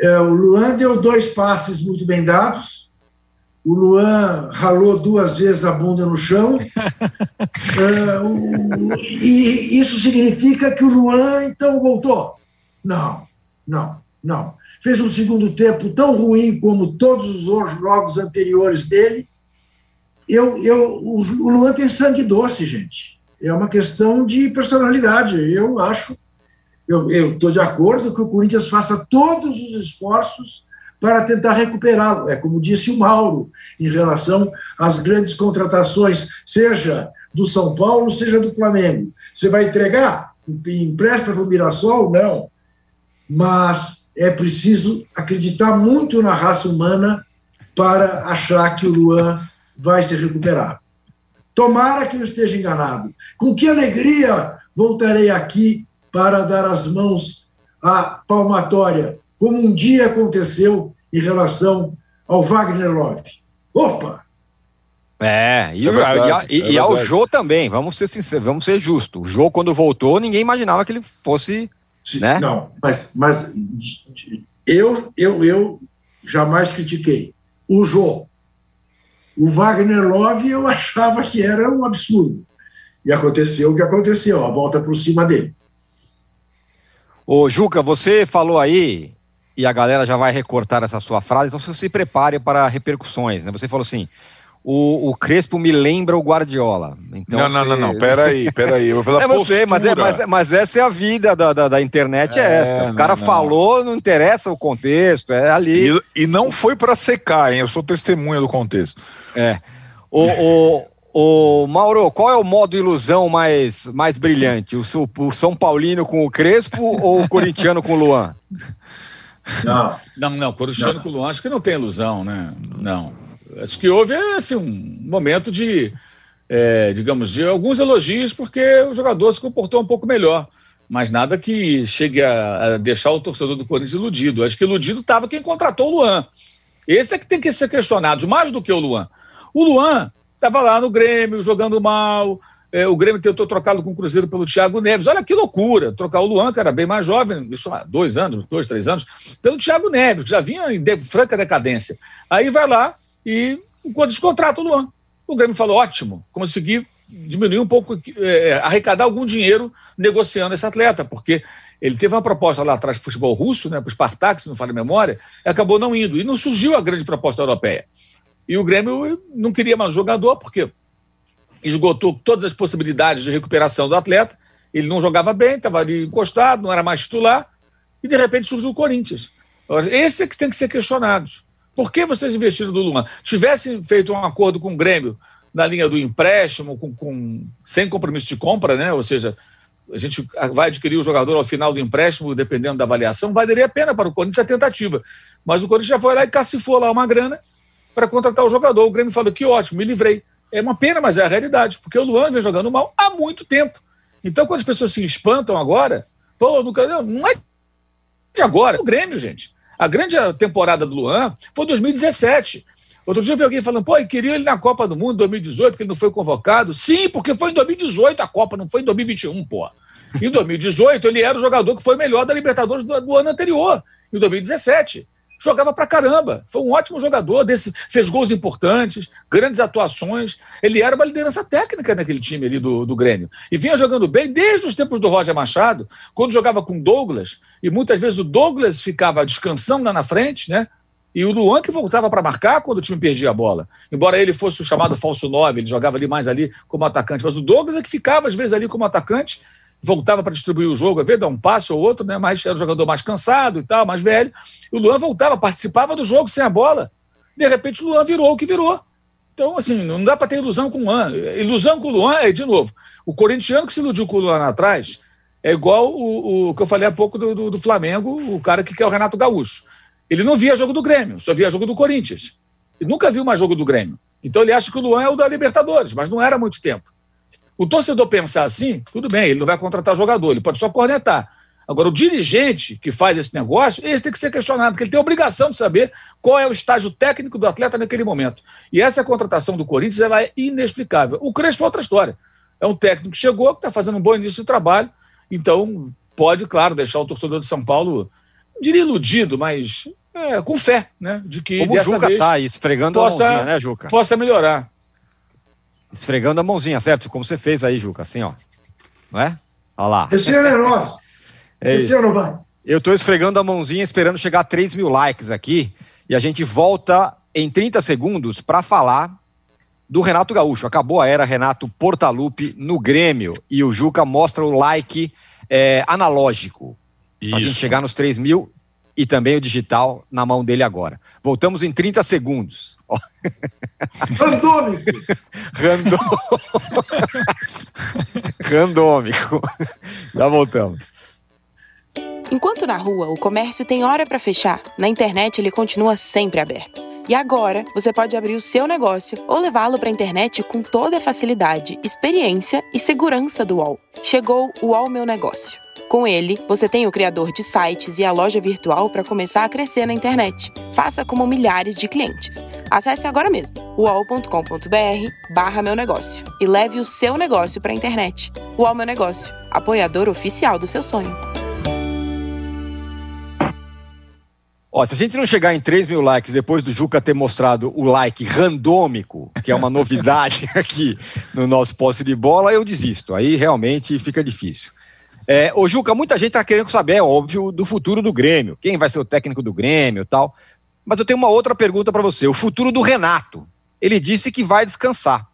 é, o Luan deu dois passes muito bem dados. O Luan ralou duas vezes a bunda no chão. uh, o, e isso significa que o Luan, então, voltou? Não, não, não. Fez um segundo tempo tão ruim como todos os jogos anteriores dele. Eu, eu, o, o Luan tem sangue doce, gente. É uma questão de personalidade. Eu acho, eu estou de acordo que o Corinthians faça todos os esforços para tentar recuperá-lo. É como disse o Mauro, em relação às grandes contratações, seja do São Paulo, seja do Flamengo. Você vai entregar? Empresta para o Mirassol? Não. Mas é preciso acreditar muito na raça humana para achar que o Luan vai se recuperar. Tomara que eu esteja enganado. Com que alegria voltarei aqui para dar as mãos à palmatória, como um dia aconteceu em relação ao Wagner Love. Opa! É, e, é verdade, e, é e ao Jô também, vamos ser sinceros, vamos ser justos. O Jô, quando voltou, ninguém imaginava que ele fosse... Sim, né? Não, mas, mas eu, eu, eu jamais critiquei o Jô. O Wagner Love eu achava que era um absurdo. E aconteceu o que aconteceu, a volta por cima dele. Ô, Juca, você falou aí... e a galera já vai recortar essa sua frase, então se prepare para repercussões, né? Você falou assim, o, o Crespo me lembra o Guardiola. Então não, você... não, não, não, peraí, peraí. Eu vou falar é você, mas, é, mas, mas essa é a vida da, da, da internet, é, é essa. O não, cara não. falou, não interessa o contexto, é ali. E, e não foi para secar, hein? Eu sou testemunha do contexto. É. O... o... Ô, Mauro, qual é o modo ilusão mais, mais brilhante? O, o São Paulino com o Crespo ou o corintiano com o Luan? Não, não, não corintiano não. com o Luan acho que não tem ilusão, né? Não. Acho que houve assim, um momento de, é, digamos, de alguns elogios porque o jogador se comportou um pouco melhor. Mas nada que chegue a, a deixar o torcedor do Corinthians iludido. Acho que iludido estava quem contratou o Luan. Esse é que tem que ser questionado, mais do que o Luan. O Luan... Estava lá no Grêmio, jogando mal. É, o Grêmio tentou trocá-lo com o Cruzeiro pelo Thiago Neves. Olha que loucura, trocar o Luan, que era bem mais jovem, isso há dois anos, dois, três anos, pelo Thiago Neves, que já vinha em de, franca decadência. Aí vai lá e quando descontrata o Luan. O Grêmio falou, ótimo, consegui diminuir um pouco, é, arrecadar algum dinheiro negociando esse atleta, porque ele teve uma proposta lá atrás para o futebol russo, né, para o Spartak, se não falha a memória, e acabou não indo. E não surgiu a grande proposta europeia. E o Grêmio não queria mais jogador porque esgotou todas as possibilidades de recuperação do atleta. Ele não jogava bem, estava ali encostado, não era mais titular. E, de repente, surgiu o Corinthians. Esse é que tem que ser questionado. Por que vocês investiram no Luan? Tivessem feito um acordo com o Grêmio na linha do empréstimo, com, com, sem compromisso de compra, né? Ou seja, a gente vai adquirir o jogador ao final do empréstimo, dependendo da avaliação, valeria a pena para o Corinthians a tentativa. Mas o Corinthians já foi lá e cacifou lá uma grana para contratar o jogador. O Grêmio falou, que ótimo, me livrei. É uma pena, mas é a realidade, porque o Luan vem jogando mal há muito tempo. Então, quando as pessoas se espantam agora, pô, não, não é de agora, é o Grêmio, gente. A grande temporada do Luan foi dois mil e dezessete. Outro dia eu vi alguém falando, pô, e queria ele na Copa do Mundo em dois mil e dezoito, que ele não foi convocado. Sim, porque foi em dois mil e dezoito a Copa, não foi em dois mil e vinte e um, pô. Em dois mil e dezoito, ele era o jogador que foi melhor da Libertadores do, do ano anterior, em dois mil e dezessete. Jogava pra caramba, foi um ótimo jogador, desse, fez gols importantes, grandes atuações, ele era uma liderança técnica naquele time ali do, do Grêmio, e vinha jogando bem desde os tempos do Roger Machado, quando jogava com Douglas, e muitas vezes o Douglas ficava descansando lá na frente, né? E o Luan que voltava para marcar quando o time perdia a bola, embora ele fosse o chamado falso nove, ele jogava ali mais ali como atacante, mas o Douglas é que ficava às vezes ali como atacante, voltava para distribuir o jogo, às vezes dar um passe ou outro, né? Mas era um jogador mais cansado e tal, mais velho. E o Luan voltava, participava do jogo sem a bola. De repente o Luan virou o que virou. Então, assim, não dá para ter ilusão com o Luan. Ilusão com o Luan é, de novo, o corintiano que se iludiu com o Luan lá atrás é igual o, o que eu falei há pouco do, do, do Flamengo, o cara que quer o Renato Gaúcho. Ele não via jogo do Grêmio, só via jogo do Corinthians. Ele nunca viu mais jogo do Grêmio. Então ele acha que o Luan é o da Libertadores, mas não era há muito tempo. O torcedor pensar assim, tudo bem, ele não vai contratar jogador, ele pode só cornetar. Agora, o dirigente que faz esse negócio, esse tem que ser questionado, porque ele tem a obrigação de saber qual é o estágio técnico do atleta naquele momento. E essa contratação do Corinthians, ela é inexplicável. O Crespo é outra história. É um técnico que chegou, que está fazendo um bom início de trabalho, então pode, claro, deixar o torcedor de São Paulo, não diria iludido, mas é, com fé, né? De que Como dessa o Juca vez tá aí, esfregando possa, a mãozinha, né, Juca? Possa melhorar. Esfregando a mãozinha, certo? Como você fez aí, Juca, assim, ó. Não é? Olha lá. Esse ano é nosso. É Esse ano vai. Eu tô esfregando a mãozinha, esperando chegar a três mil likes aqui. E a gente volta em trinta segundos para falar do Renato Gaúcho. Acabou a era Renato Portaluppi no Grêmio. E o Juca mostra o like é, analógico. Isso. Pra gente chegar nos três mil e também o digital na mão dele agora. Voltamos em trinta segundos. Randômico. Randômico. Randômico. Já voltamos. Enquanto na rua o comércio tem hora para fechar, na internet ele continua sempre aberto. E agora você pode abrir o seu negócio ou levá-lo para a internet com toda a facilidade, experiência e segurança do U O L. Chegou o U O L Meu Negócio. Com ele, você tem o criador de sites e a loja virtual para começar a crescer na internet. Faça como milhares de clientes. Acesse agora mesmo uol ponto com ponto br barra meu negócio e leve o seu negócio para a internet. U O L Meu Negócio, apoiador oficial do seu sonho. Ó, se a gente não chegar em três mil likes depois do Juca ter mostrado o like randômico, que é uma novidade aqui no nosso Posse de Bola, eu desisto. Aí realmente fica difícil. É, ô Juca, muita gente está querendo saber, óbvio, do futuro do Grêmio. Quem vai ser o técnico do Grêmio e tal. Mas eu tenho uma outra pergunta para você. O futuro do Renato. Ele disse que vai descansar.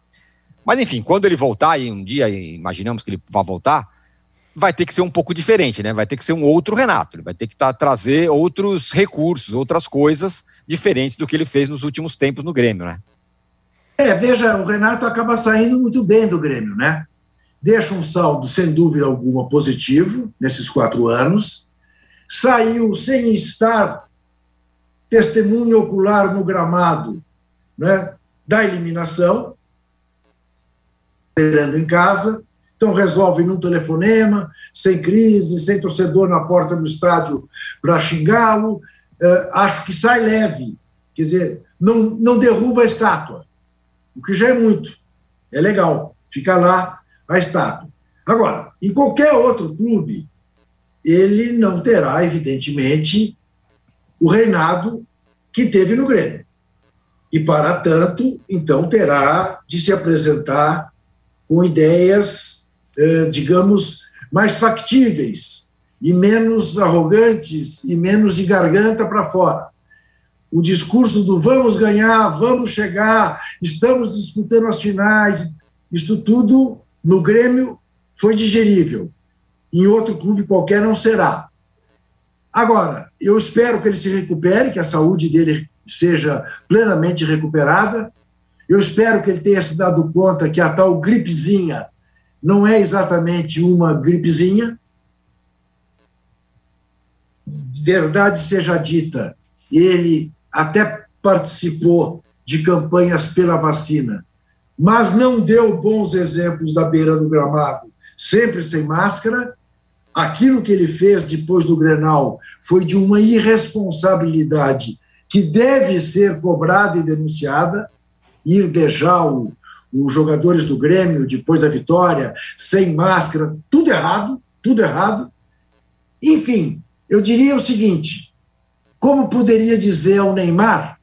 Mas enfim, quando ele voltar, e um dia imaginamos que ele vai voltar, vai ter que ser um pouco diferente, né? Vai ter que ser um outro Renato. Ele vai ter que tá, trazer outros recursos, outras coisas diferentes do que ele fez nos últimos tempos no Grêmio, né? É, veja, o Renato acaba saindo muito bem do Grêmio, né? Deixa um saldo, sem dúvida alguma, positivo nesses quatro anos. Saiu sem estar testemunho ocular no gramado, né, da eliminação, esperando em casa. Então resolve num telefonema, sem crise, sem torcedor na porta do estádio para xingá-lo. Uh, acho que sai leve, quer dizer, não, não derruba a estátua, o que já é muito. É legal, fica lá a estátua. Agora, em qualquer outro clube, ele não terá, evidentemente, o reinado que teve no Grêmio. E, para tanto, então terá de se apresentar com ideias, eh, digamos, mais factíveis, e menos arrogantes, e menos de garganta para fora. O discurso do vamos ganhar, vamos chegar, estamos disputando as finais, isto tudo no Grêmio foi digerível. Em outro clube qualquer não será. Agora, eu espero que ele se recupere, que a saúde dele seja plenamente recuperada. Eu espero que ele tenha se dado conta que a tal gripezinha não é exatamente uma gripezinha. Verdade seja dita, ele até participou de campanhas pela vacina, mas não deu bons exemplos da beira do gramado, sempre sem máscara. Aquilo que ele fez depois do Grenal foi de uma irresponsabilidade que deve ser cobrada e denunciada. Ir beijar o, os jogadores do Grêmio depois da vitória, sem máscara, tudo errado, tudo errado. Enfim, eu diria o seguinte, como poderia dizer ao Neymar,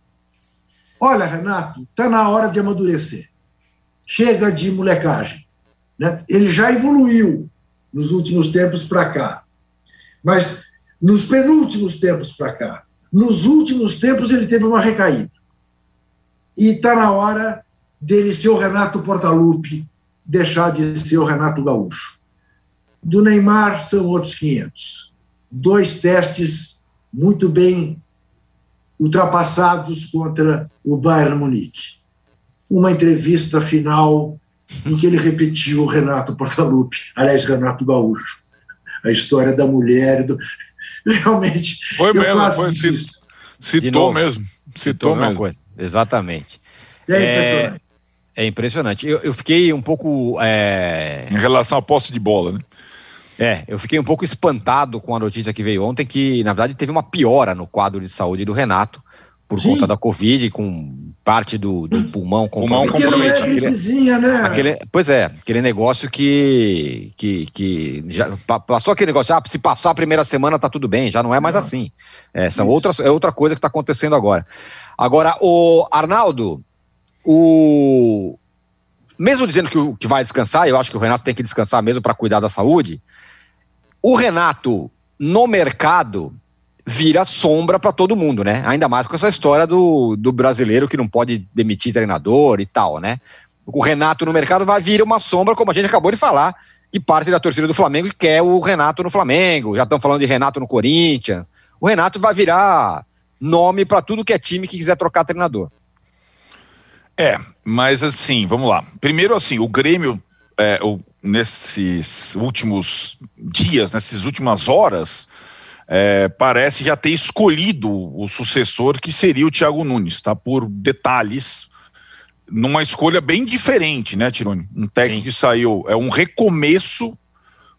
olha, Renato, está na hora de amadurecer, chega de molecagem, né? Ele já evoluiu nos últimos tempos para cá, mas nos penúltimos tempos para cá, nos últimos tempos ele teve uma recaída, e está na hora dele ser o Renato Portaluppi, deixar de ser o Renato Gaúcho. Do Neymar são outros quinhentos. Dois testes muito bem ultrapassados contra o Bayern Munique. Uma entrevista final em que ele repetiu o Renato Portaluppi, aliás, Renato Gaúcho, a história da mulher. Do... Realmente, foi eu mesmo, quase foi, desisto. Citou mesmo. Citou uma coisa. Exatamente. É impressionante. É, é impressionante. Eu, eu fiquei um pouco... É... Em relação à posse de bola, né? É, eu fiquei um pouco espantado com a notícia que veio ontem, que na verdade teve uma piora no quadro de saúde do Renato, por Sim. conta da Covid, com parte do, do pulmão comprometido. Pulmão comprometido. Né? Aquele, pois é, aquele negócio que, que, que já passou aquele negócio, ah, se passar a primeira semana tá tudo bem, já não é mais não. assim. É, são outras, é outra coisa que tá acontecendo agora. Agora, o Arnaldo, o... mesmo dizendo que, o, que vai descansar, eu acho que o Renato tem que descansar mesmo para cuidar da saúde, o Renato, no mercado, vira sombra para todo mundo, né? Ainda mais com essa história do, do brasileiro que não pode demitir treinador e tal, né? O Renato no mercado vai virar uma sombra, como a gente acabou de falar, que parte da torcida do Flamengo e quer o Renato no Flamengo. Já estão falando de Renato no Corinthians. O Renato vai virar nome para tudo que é time que quiser trocar treinador. É, mas assim, vamos lá. Primeiro, assim, o Grêmio... É, o, nesses últimos dias, nessas últimas horas, é, parece já ter escolhido o sucessor, que seria o Thiago Nunes, tá? Por detalhes, numa escolha bem diferente, né, Tironi? Um técnico Sim. que saiu, é um recomeço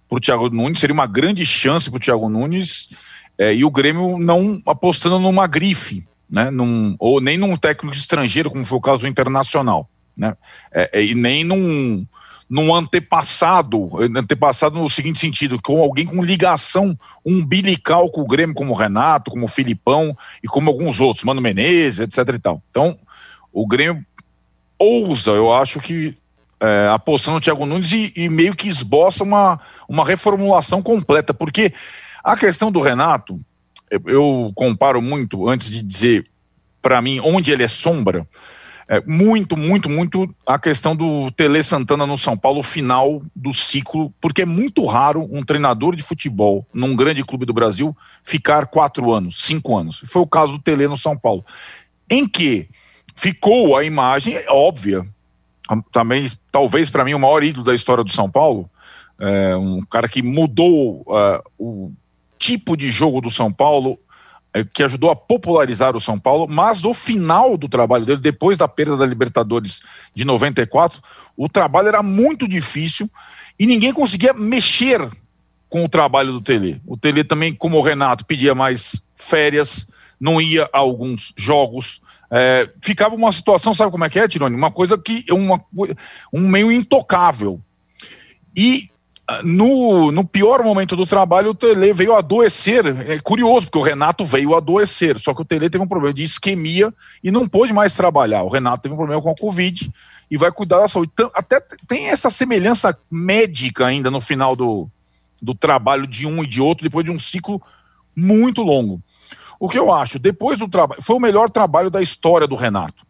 para o Thiago Nunes, seria uma grande chance para o Thiago Nunes, é, e o Grêmio não apostando numa grife, né? Num, ou nem num técnico estrangeiro, como foi o caso do Internacional, né? É, é, e nem num... num antepassado, antepassado no seguinte sentido, com alguém com ligação umbilical com o Grêmio, como o Renato, como o Filipão e como alguns outros, Mano Menezes, etc e tal. Então, o Grêmio ousa, eu acho que é, apostando no Thiago Nunes e, e meio que esboça uma, uma reformulação completa, porque a questão do Renato, eu, eu comparo muito, antes de dizer para mim onde ele é sombra, É, muito, muito, muito a questão do Telê Santana no São Paulo, final do ciclo, porque é muito raro um treinador de futebol num grande clube do Brasil ficar quatro anos, cinco anos. Foi o caso do Telê no São Paulo, em que ficou a imagem óbvia, também talvez para mim o maior ídolo da história do São Paulo, é, um cara que mudou uh, o tipo de jogo do São Paulo, é, que ajudou a popularizar o São Paulo, mas no final do trabalho dele, depois da perda da Libertadores de noventa e quatro, o trabalho era muito difícil e ninguém conseguia mexer com o trabalho do Telê. O Telê também, como o Renato, pedia mais férias, não ia a alguns jogos, é, ficava uma situação, sabe como é que é, Tironi? Uma coisa que é uma, um meio intocável. E no, no pior momento do trabalho, o Telê veio adoecer. É curioso, porque o Renato veio adoecer, só que o Telê teve um problema de isquemia e não pôde mais trabalhar. O Renato teve um problema com a Covid e vai cuidar da saúde. Então, até tem essa semelhança médica ainda no final do... do trabalho de um e de outro, depois de um ciclo muito longo. O que eu acho, depois do trabalho, foi o melhor trabalho da história do Renato,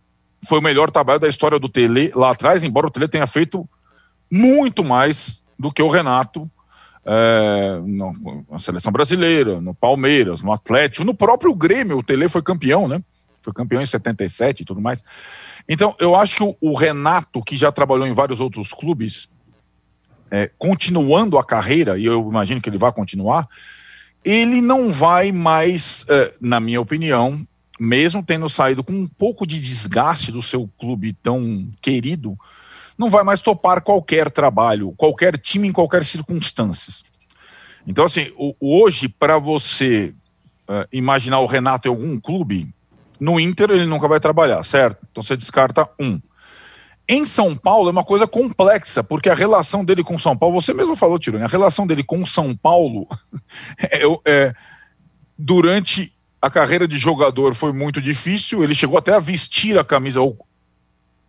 foi o melhor trabalho da história do Telê lá atrás, embora o Telê tenha feito muito mais do que o Renato, é, na seleção brasileira, no Palmeiras, no Atlético, no próprio Grêmio. O Telê foi campeão, né? Foi campeão em setenta e sete e tudo mais. Então, eu acho que o, o Renato, que já trabalhou em vários outros clubes, É, continuando a carreira, e eu imagino que ele vai continuar, ele não vai mais, é, na minha opinião, mesmo tendo saído com um pouco de desgaste do seu clube tão querido, não vai mais topar qualquer trabalho, qualquer time, em qualquer circunstância. Então, assim, o, hoje, para você é, imaginar o Renato em algum clube, no Inter ele nunca vai trabalhar, certo? Então você descarta um. Em São Paulo é uma coisa complexa, porque a relação dele com São Paulo, você mesmo falou, Tironi, a relação dele com São Paulo, é, é, durante a carreira de jogador foi muito difícil, ele chegou até a vestir a camisa, ou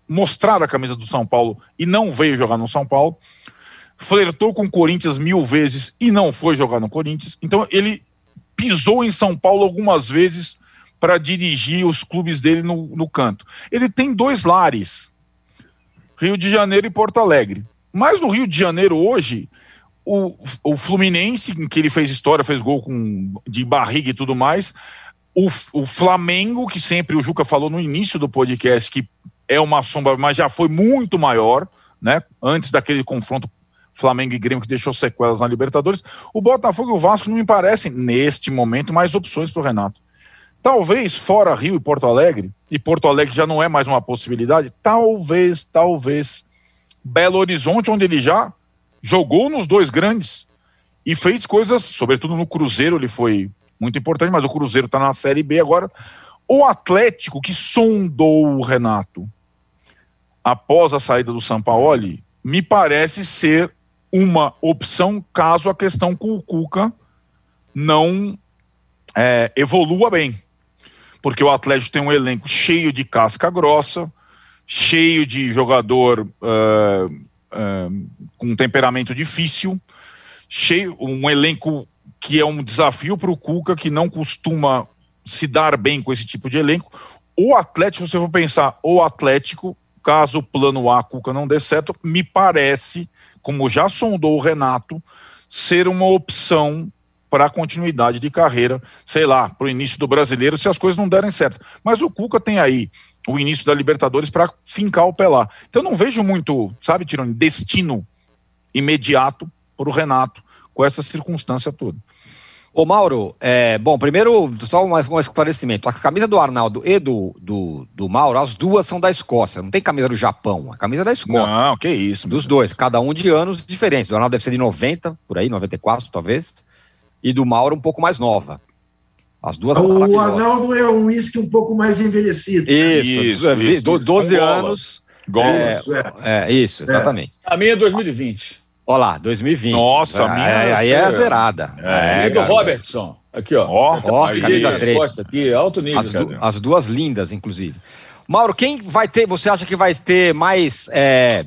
mostrar a camisa do São Paulo, e não veio jogar no São Paulo, flertou com o Corinthians mil vezes e não foi jogar no Corinthians. Então ele pisou em São Paulo algumas vezes para dirigir os clubes dele no, no canto. Ele tem dois lares, Rio de Janeiro e Porto Alegre. Mas no Rio de Janeiro hoje, o, o Fluminense, em que ele fez história, fez gol com, de barriga e tudo mais, o, o Flamengo, que sempre o Juca falou no início do podcast, que é uma sombra, mas já foi muito maior, né? Antes daquele confronto Flamengo e Grêmio que deixou sequelas na Libertadores, o Botafogo e o Vasco não me parecem, neste momento, mais opções para o Renato. Talvez fora Rio e Porto Alegre, e Porto Alegre já não é mais uma possibilidade, talvez, talvez, Belo Horizonte, onde ele já jogou nos dois grandes e fez coisas, sobretudo no Cruzeiro ele foi muito importante, mas o Cruzeiro está na Série B agora. O Atlético, que sondou o Renato após a saída do Sampaoli, me parece ser uma opção caso a questão com o Cuca não é, evolua bem. Porque o Atlético tem um elenco cheio de casca grossa, cheio de jogador uh, uh, com temperamento difícil, cheio, um elenco que é um desafio para o Cuca, que não costuma se dar bem com esse tipo de elenco. O Atlético, se eu for pensar, o Atlético, caso o plano A, Cuca, não dê certo, me parece, como já sondou o Renato, ser uma opção para a continuidade de carreira, sei lá, para o início do Brasileiro, se as coisas não derem certo. Mas o Cuca tem aí o início da Libertadores para fincar o pé lá. Então não vejo muito, sabe, Tironi, destino imediato para o Renato com essa circunstância toda. Ô Mauro, é, bom, primeiro só mais um esclarecimento. A camisa do Arnaldo e do, do, do Mauro, as duas são da Escócia, não tem camisa do Japão, a camisa é da Escócia. Não, que isso. Dos dois, cada um de anos diferentes. O Arnaldo deve ser de noventa, por aí, noventa e quatro talvez, e do Mauro um pouco mais nova. As duas O Arnaldo é um uísque um pouco mais envelhecido. Isso, né? Isso, isso doze isso. anos. Gola. É, isso, é. É, isso, exatamente. É. A minha é dois mil e vinte. Olha lá, dois mil e vinte. Nossa, é, a minha. É, aí é, é a zerada. É, é, é do Robertson. Aqui, ó. Ó, ó, camisa três. Aqui, alto nível. As, du as duas lindas, inclusive. Mauro, quem vai ter, você acha que vai ter mais, é,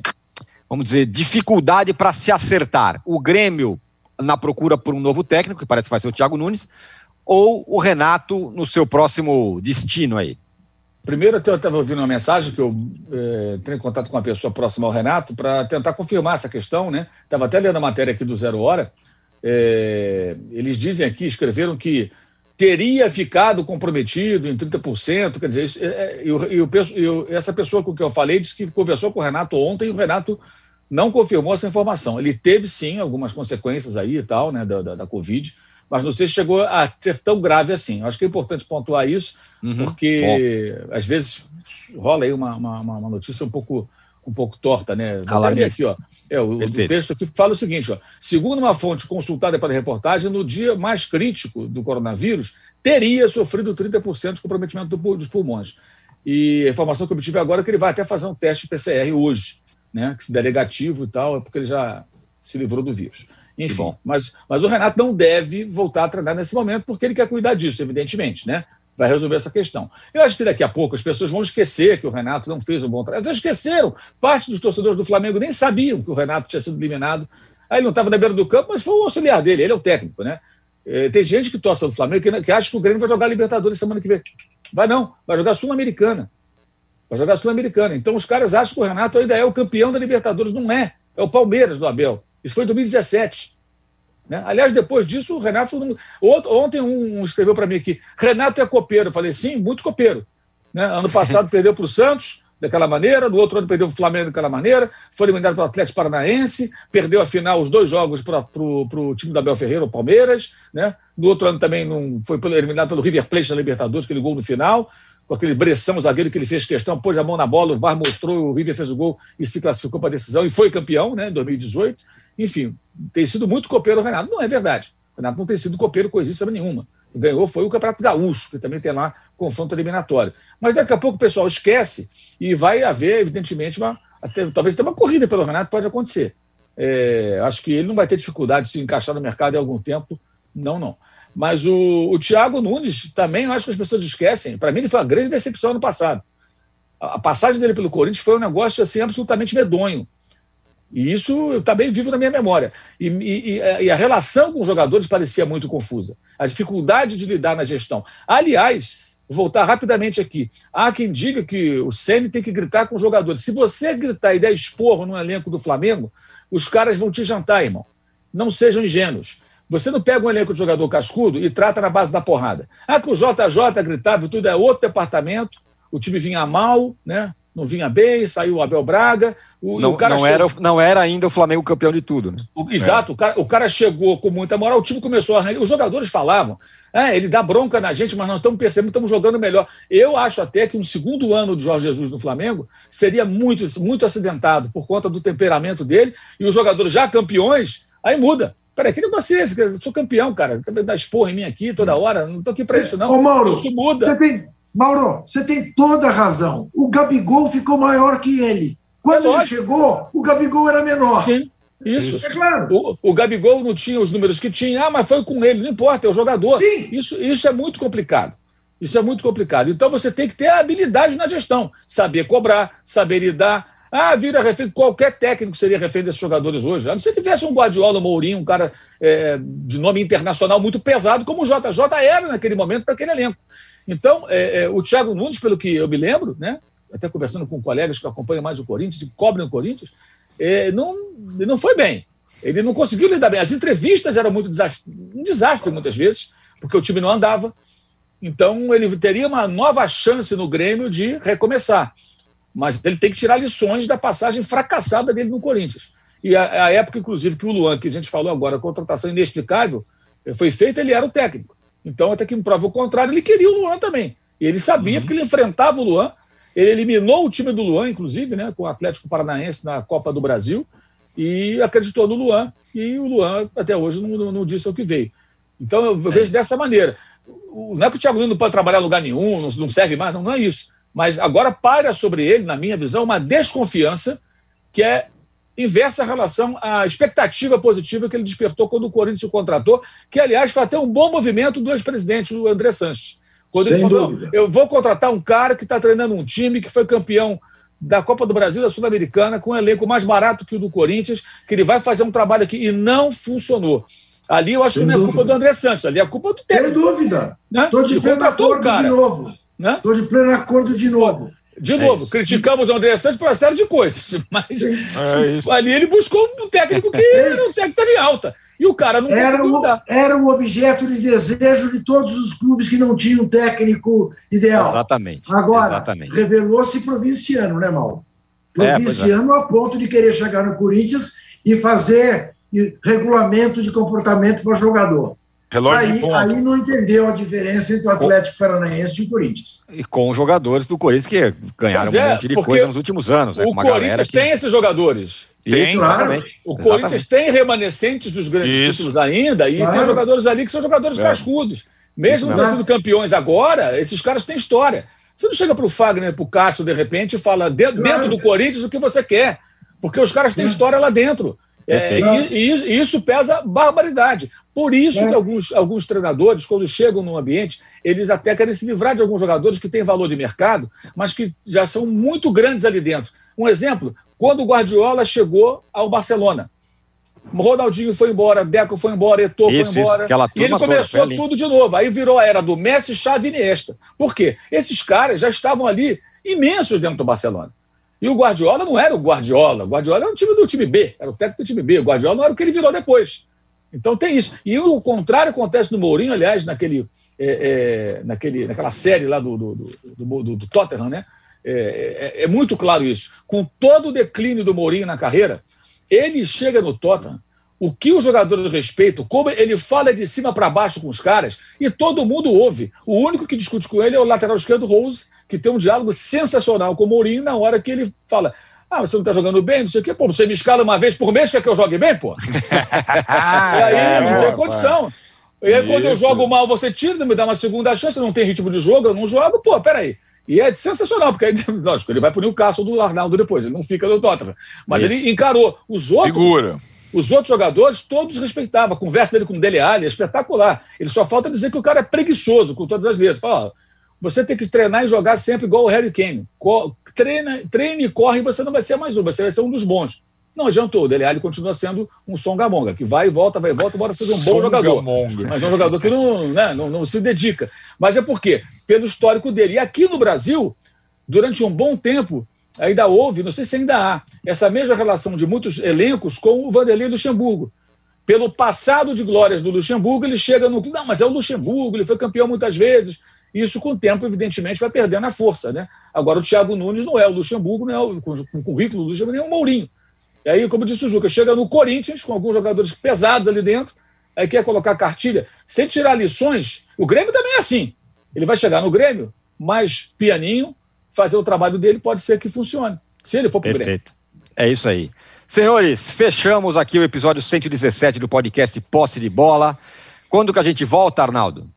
vamos dizer, dificuldade para se acertar? O Grêmio, na procura por um novo técnico, que parece que vai ser o Thiago Nunes, ou o Renato no seu próximo destino aí? Primeiro, eu estava ouvindo uma mensagem que eu é, entrei em contato com uma pessoa próxima ao Renato para tentar confirmar essa questão, né? Estava até lendo a matéria aqui do Zero Hora. É, eles dizem aqui, escreveram que teria ficado comprometido em trinta por cento, quer dizer, isso, eu, eu, eu, essa pessoa com quem eu falei disse que conversou com o Renato ontem e o Renato não confirmou essa informação. Ele teve, sim, algumas consequências aí e tal, né, da, da, da Covid, mas não sei se chegou a ser tão grave assim. Eu acho que é importante pontuar isso, uhum. porque Bom. às vezes rola aí uma, uma, uma notícia um pouco... um pouco torta, né? Aqui, ó. É, o, o texto aqui fala o seguinte, ó. Segundo uma fonte consultada para a reportagem, no dia mais crítico do coronavírus, teria sofrido trinta por cento de comprometimento do, dos pulmões. E a informação que eu obtive agora é que ele vai até fazer um teste P C R hoje, né? Que se der negativo e tal, é porque ele já se livrou do vírus. Enfim, mas, mas o Renato não deve voltar a treinar nesse momento porque ele quer cuidar disso, evidentemente, né? Vai resolver essa questão. Eu acho que daqui a pouco as pessoas vão esquecer que o Renato não fez um bom trabalho. Eles esqueceram. Parte dos torcedores do Flamengo nem sabiam que o Renato tinha sido eliminado. Aí ele não estava na beira do campo, mas foi o auxiliar dele. Ele é o técnico, né? Tem gente que torce do Flamengo que, que acha que o Grêmio vai jogar Libertadores semana que vem. Vai não. Vai jogar Sul-Americana. Vai jogar Sul-Americana. Então os caras acham que o Renato ainda é o campeão da Libertadores. Não é. É o Palmeiras do Abel. Isso foi em dois mil e dezessete. Né? Aliás, depois disso, o Renato... Não... Ontem um escreveu para mim aqui, Renato é copeiro. Eu falei, sim, muito copeiro. Né? Ano passado perdeu para o Santos, daquela maneira. No outro ano perdeu para o Flamengo, daquela maneira. Foi eliminado para o Atlético Paranaense. Perdeu, afinal, os dois jogos para o time do Abel Ferreira, o Palmeiras. Né? No outro ano também não foi eliminado pelo River Plate na Libertadores, aquele gol no final. Com aquele Bressão, o zagueiro que ele fez questão, pôs a mão na bola, o V A R mostrou, o River fez o gol e se classificou para a decisão. E foi campeão, né, em dois mil e dezoito. Enfim, tem sido muito copeiro o Renato. Não é verdade. O Renato não tem sido copeiro coisíssima nenhuma. Ganhou foi o Campeonato Gaúcho, que também tem lá confronto eliminatório. Mas daqui a pouco o pessoal esquece e vai haver, evidentemente, uma, até, talvez até uma corrida pelo Renato, pode acontecer. É, acho que ele não vai ter dificuldade de se encaixar no mercado em algum tempo. Não, não. Mas o, o Thiago Nunes também, eu acho que as pessoas esquecem. Para mim, ele foi uma grande decepção no passado. A, a passagem dele pelo Corinthians foi um negócio assim, absolutamente medonho. E isso está bem vivo na minha memória. E, e, e a relação com os jogadores parecia muito confusa. A dificuldade de lidar na gestão. Aliás, vou voltar rapidamente aqui. Há quem diga que o Ceni tem que gritar com os jogadores. Se você gritar e der esporro no elenco do Flamengo, os caras vão te jantar, irmão. Não sejam ingênuos. Você não pega um elenco de jogador cascudo e trata na base da porrada. Ah, que o J J gritava, tudo é outro departamento. O time vinha mal, né? Não vinha bem, saiu o Abel Braga. O, não, o cara não, chegou... era, não era ainda o Flamengo campeão de tudo, né? O, exato, é. o, cara, o cara chegou com muita moral, o time começou a arrancar. Os jogadores falavam, ah, ele dá bronca na gente, mas nós estamos percebendo, estamos jogando melhor. Eu acho até que um segundo ano de Jorge Jesus no Flamengo seria muito, muito acidentado por conta do temperamento dele e os jogadores já campeões, aí muda. Peraí, que negócio é esse? Eu sou campeão, cara. Dá esporro em mim aqui toda hora, não estou aqui para isso, não. Ô, Mauro, isso muda. Você tem... Mauro, você tem toda a razão. O Gabigol ficou maior que ele. Quando ele chegou, o Gabigol era menor. Sim, isso. É claro. O, o Gabigol não tinha os números que tinha. Ah, mas foi com ele. Não importa, é o jogador. Sim. Isso, isso é muito complicado. Isso é muito complicado. Então você tem que ter habilidade na gestão. Saber cobrar, saber lidar. Ah, vira refém. Qualquer técnico seria refém desses jogadores hoje. A não ser que tivesse um Guardiola, um Mourinho, um cara é, de nome internacional muito pesado, como o J J era naquele momento para aquele elenco. Então, é, é, o Thiago Nunes, pelo que eu me lembro, né, até conversando com colegas que acompanham mais o Corinthians e cobrem o Corinthians, é, não, não foi bem. Ele não conseguiu lidar bem. As entrevistas eram muito desastre, um desastre muitas vezes, porque o time não andava. Então, ele teria uma nova chance no Grêmio de recomeçar. Mas ele tem que tirar lições da passagem fracassada dele no Corinthians. E a, a época, inclusive, que o Luan, que a gente falou agora, a contratação inexplicável, foi feita, ele era o técnico. Então, até que me prova o contrário, ele queria o Luan também. Ele sabia, uhum. porque ele enfrentava o Luan, ele eliminou o time do Luan, inclusive, né, com o Atlético Paranaense na Copa do Brasil, e acreditou no Luan, e o Luan até hoje não, não, não disse o que veio. Então, eu é. vejo dessa maneira. Não é que o Thiago Nunes não pode trabalhar em lugar nenhum, não, não serve mais, não, não é isso. Mas agora para sobre ele, na minha visão, uma desconfiança que é inversa em relação à expectativa positiva que ele despertou quando o Corinthians o contratou, que, aliás, foi até um bom movimento do ex-presidente, o André Sanches. Quando Sem ele falou, dúvida. Eu vou contratar um cara que está treinando um time que foi campeão da Copa do Brasil, da Sul-Americana, com um elenco mais barato que o do Corinthians, que ele vai fazer um trabalho aqui, e não funcionou. Ali eu acho Sem que não é dúvida. culpa do André Sanches, ali é culpa do técnico. Sem dúvida. Estou né? de pleno acordo de novo. Estou né? de pleno acordo de novo. De é novo, isso. criticamos o André Sanches por uma série de coisas, mas é ali ele buscou um técnico que é era um técnico que estava em alta. E o cara não era um, era um objeto de desejo de todos os clubes que não tinham um técnico ideal. Exatamente. Agora, revelou-se provinciano, né, Mauro? Provinciano é, é. a ponto de querer chegar no Corinthians e fazer regulamento de comportamento para jogador. Relógio aí, de aí não entendeu a diferença entre o Atlético Paranaense e o Corinthians. E com os jogadores do Corinthians que ganharam é, um monte de coisa nos últimos anos. Né, o Corinthians que... tem esses jogadores. Tem, Isso, claro. O exatamente. Corinthians tem remanescentes dos grandes Isso. títulos ainda e claro. tem jogadores ali que são jogadores é. cascudos. Mesmo tendo sido campeões agora, esses caras têm história. Você não chega para o Fagner, para o Cássio, de repente, e fala dentro, claro. dentro do Corinthians o que você quer. Porque os caras têm é. história lá dentro. É, e, e isso pesa barbaridade. Por isso é. que alguns, alguns treinadores, quando chegam num ambiente, eles até querem se livrar de alguns jogadores que têm valor de mercado, mas que já são muito grandes ali dentro. Um exemplo, quando o Guardiola chegou ao Barcelona, Ronaldinho foi embora, Deco foi embora, Eto'o isso, foi embora, isso, e ele começou toda, tudo de novo. Aí virou a era do Messi, Xavi e Iniesta. Por quê? Esses caras já estavam ali imensos dentro do Barcelona. E o Guardiola não era o Guardiola. O Guardiola era o time do time B, era o técnico do time B. O Guardiola não era o que ele virou depois. Então tem isso. E o contrário acontece no Mourinho, aliás, naquele, é, é, naquele, naquela série lá do, do, do, do, do Tottenham, né? É, é, é muito claro isso. Com todo o declínio do Mourinho na carreira, ele chega no Tottenham, o que os jogadores respeitam, como ele fala de cima para baixo com os caras, e todo mundo ouve. O único que discute com ele é o lateral esquerdo, Rose, que tem um diálogo sensacional com o Mourinho na hora que ele fala: ah, você não tá jogando bem, não sei o quê. Pô, você me escala uma vez por mês, quer que eu jogue bem, pô? E aí é, não tem condição. E aí, quando eu jogo mal, você tira, não me dá uma segunda chance, não tem ritmo de jogo, eu não jogo, pô, peraí. E é sensacional, porque aí, lógico, ele vai punir o Cássio do Arnaldo depois, ele não fica no Tottenham. Mas isso. ele encarou os outros... Figura. Os outros jogadores, todos respeitavam. A conversa dele com o Dele Alli é espetacular. Ele só falta dizer que o cara é preguiçoso, com todas as letras. Fala, ó, você tem que treinar e jogar sempre igual o Harry Kane. Co- treina, treina e corre, você não vai ser mais um, você vai ser um dos bons. Não adiantou, o Dele Alli continua sendo um songamonga, que vai e volta, vai e volta, embora seja um bom jogador. Mas é um jogador que não, né, não, não se dedica. Mas é por quê? Pelo histórico dele. E aqui no Brasil, durante um bom tempo, ainda houve, não sei se ainda há, essa mesma relação de muitos elencos com o Vanderlei Luxemburgo. Pelo passado de glórias do Luxemburgo, ele chega no... Não, mas é o Luxemburgo, ele foi campeão muitas vezes. Isso, com o tempo, evidentemente, vai perdendo a força, né? Agora, o Thiago Nunes não é o Luxemburgo, não é o, com o currículo do Luxemburgo, nem o Mourinho. E aí, como disse o Juca, chega no Corinthians, com alguns jogadores pesados ali dentro, aí quer colocar cartilha, sem tirar lições. O Grêmio também é assim. Ele vai chegar no Grêmio, mais pianinho, fazer o trabalho dele, pode ser que funcione, se ele for pro Grêmio. Perfeito. É isso aí. Senhores, fechamos aqui o episódio cento e dezessete do podcast Posse de Bola. Quando que a gente volta, Arnaldo?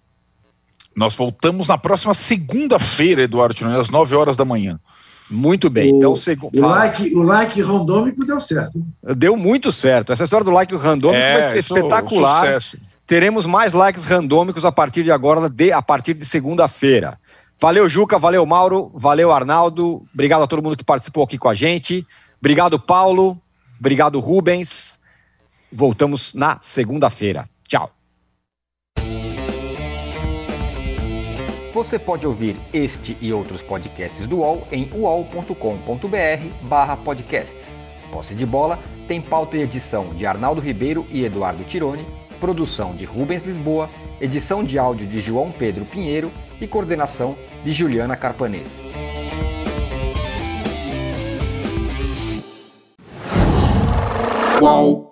Nós voltamos na próxima segunda-feira, Eduardo Tironi, às nove horas da manhã. Muito bem. O, então, segu... o, like, o like randômico deu certo. Deu muito certo. Essa história do like randômico é, vai ser isso, espetacular. Sucesso. Teremos mais likes randômicos a partir de agora, de, a partir de segunda-feira. Valeu, Juca, valeu, Mauro, valeu, Arnaldo. Obrigado a todo mundo que participou aqui com a gente. Obrigado, Paulo. Obrigado, Rubens. Voltamos na segunda-feira. Tchau. Você pode ouvir este e outros podcasts do U O L em u o l ponto com ponto b r barra podcasts. Posse de Bola tem pauta e edição de Arnaldo Ribeiro e Eduardo Tironi, produção de Rubens Lisboa, edição de áudio de João Pedro Pinheiro e coordenação de Juliana Carpanese. Uau.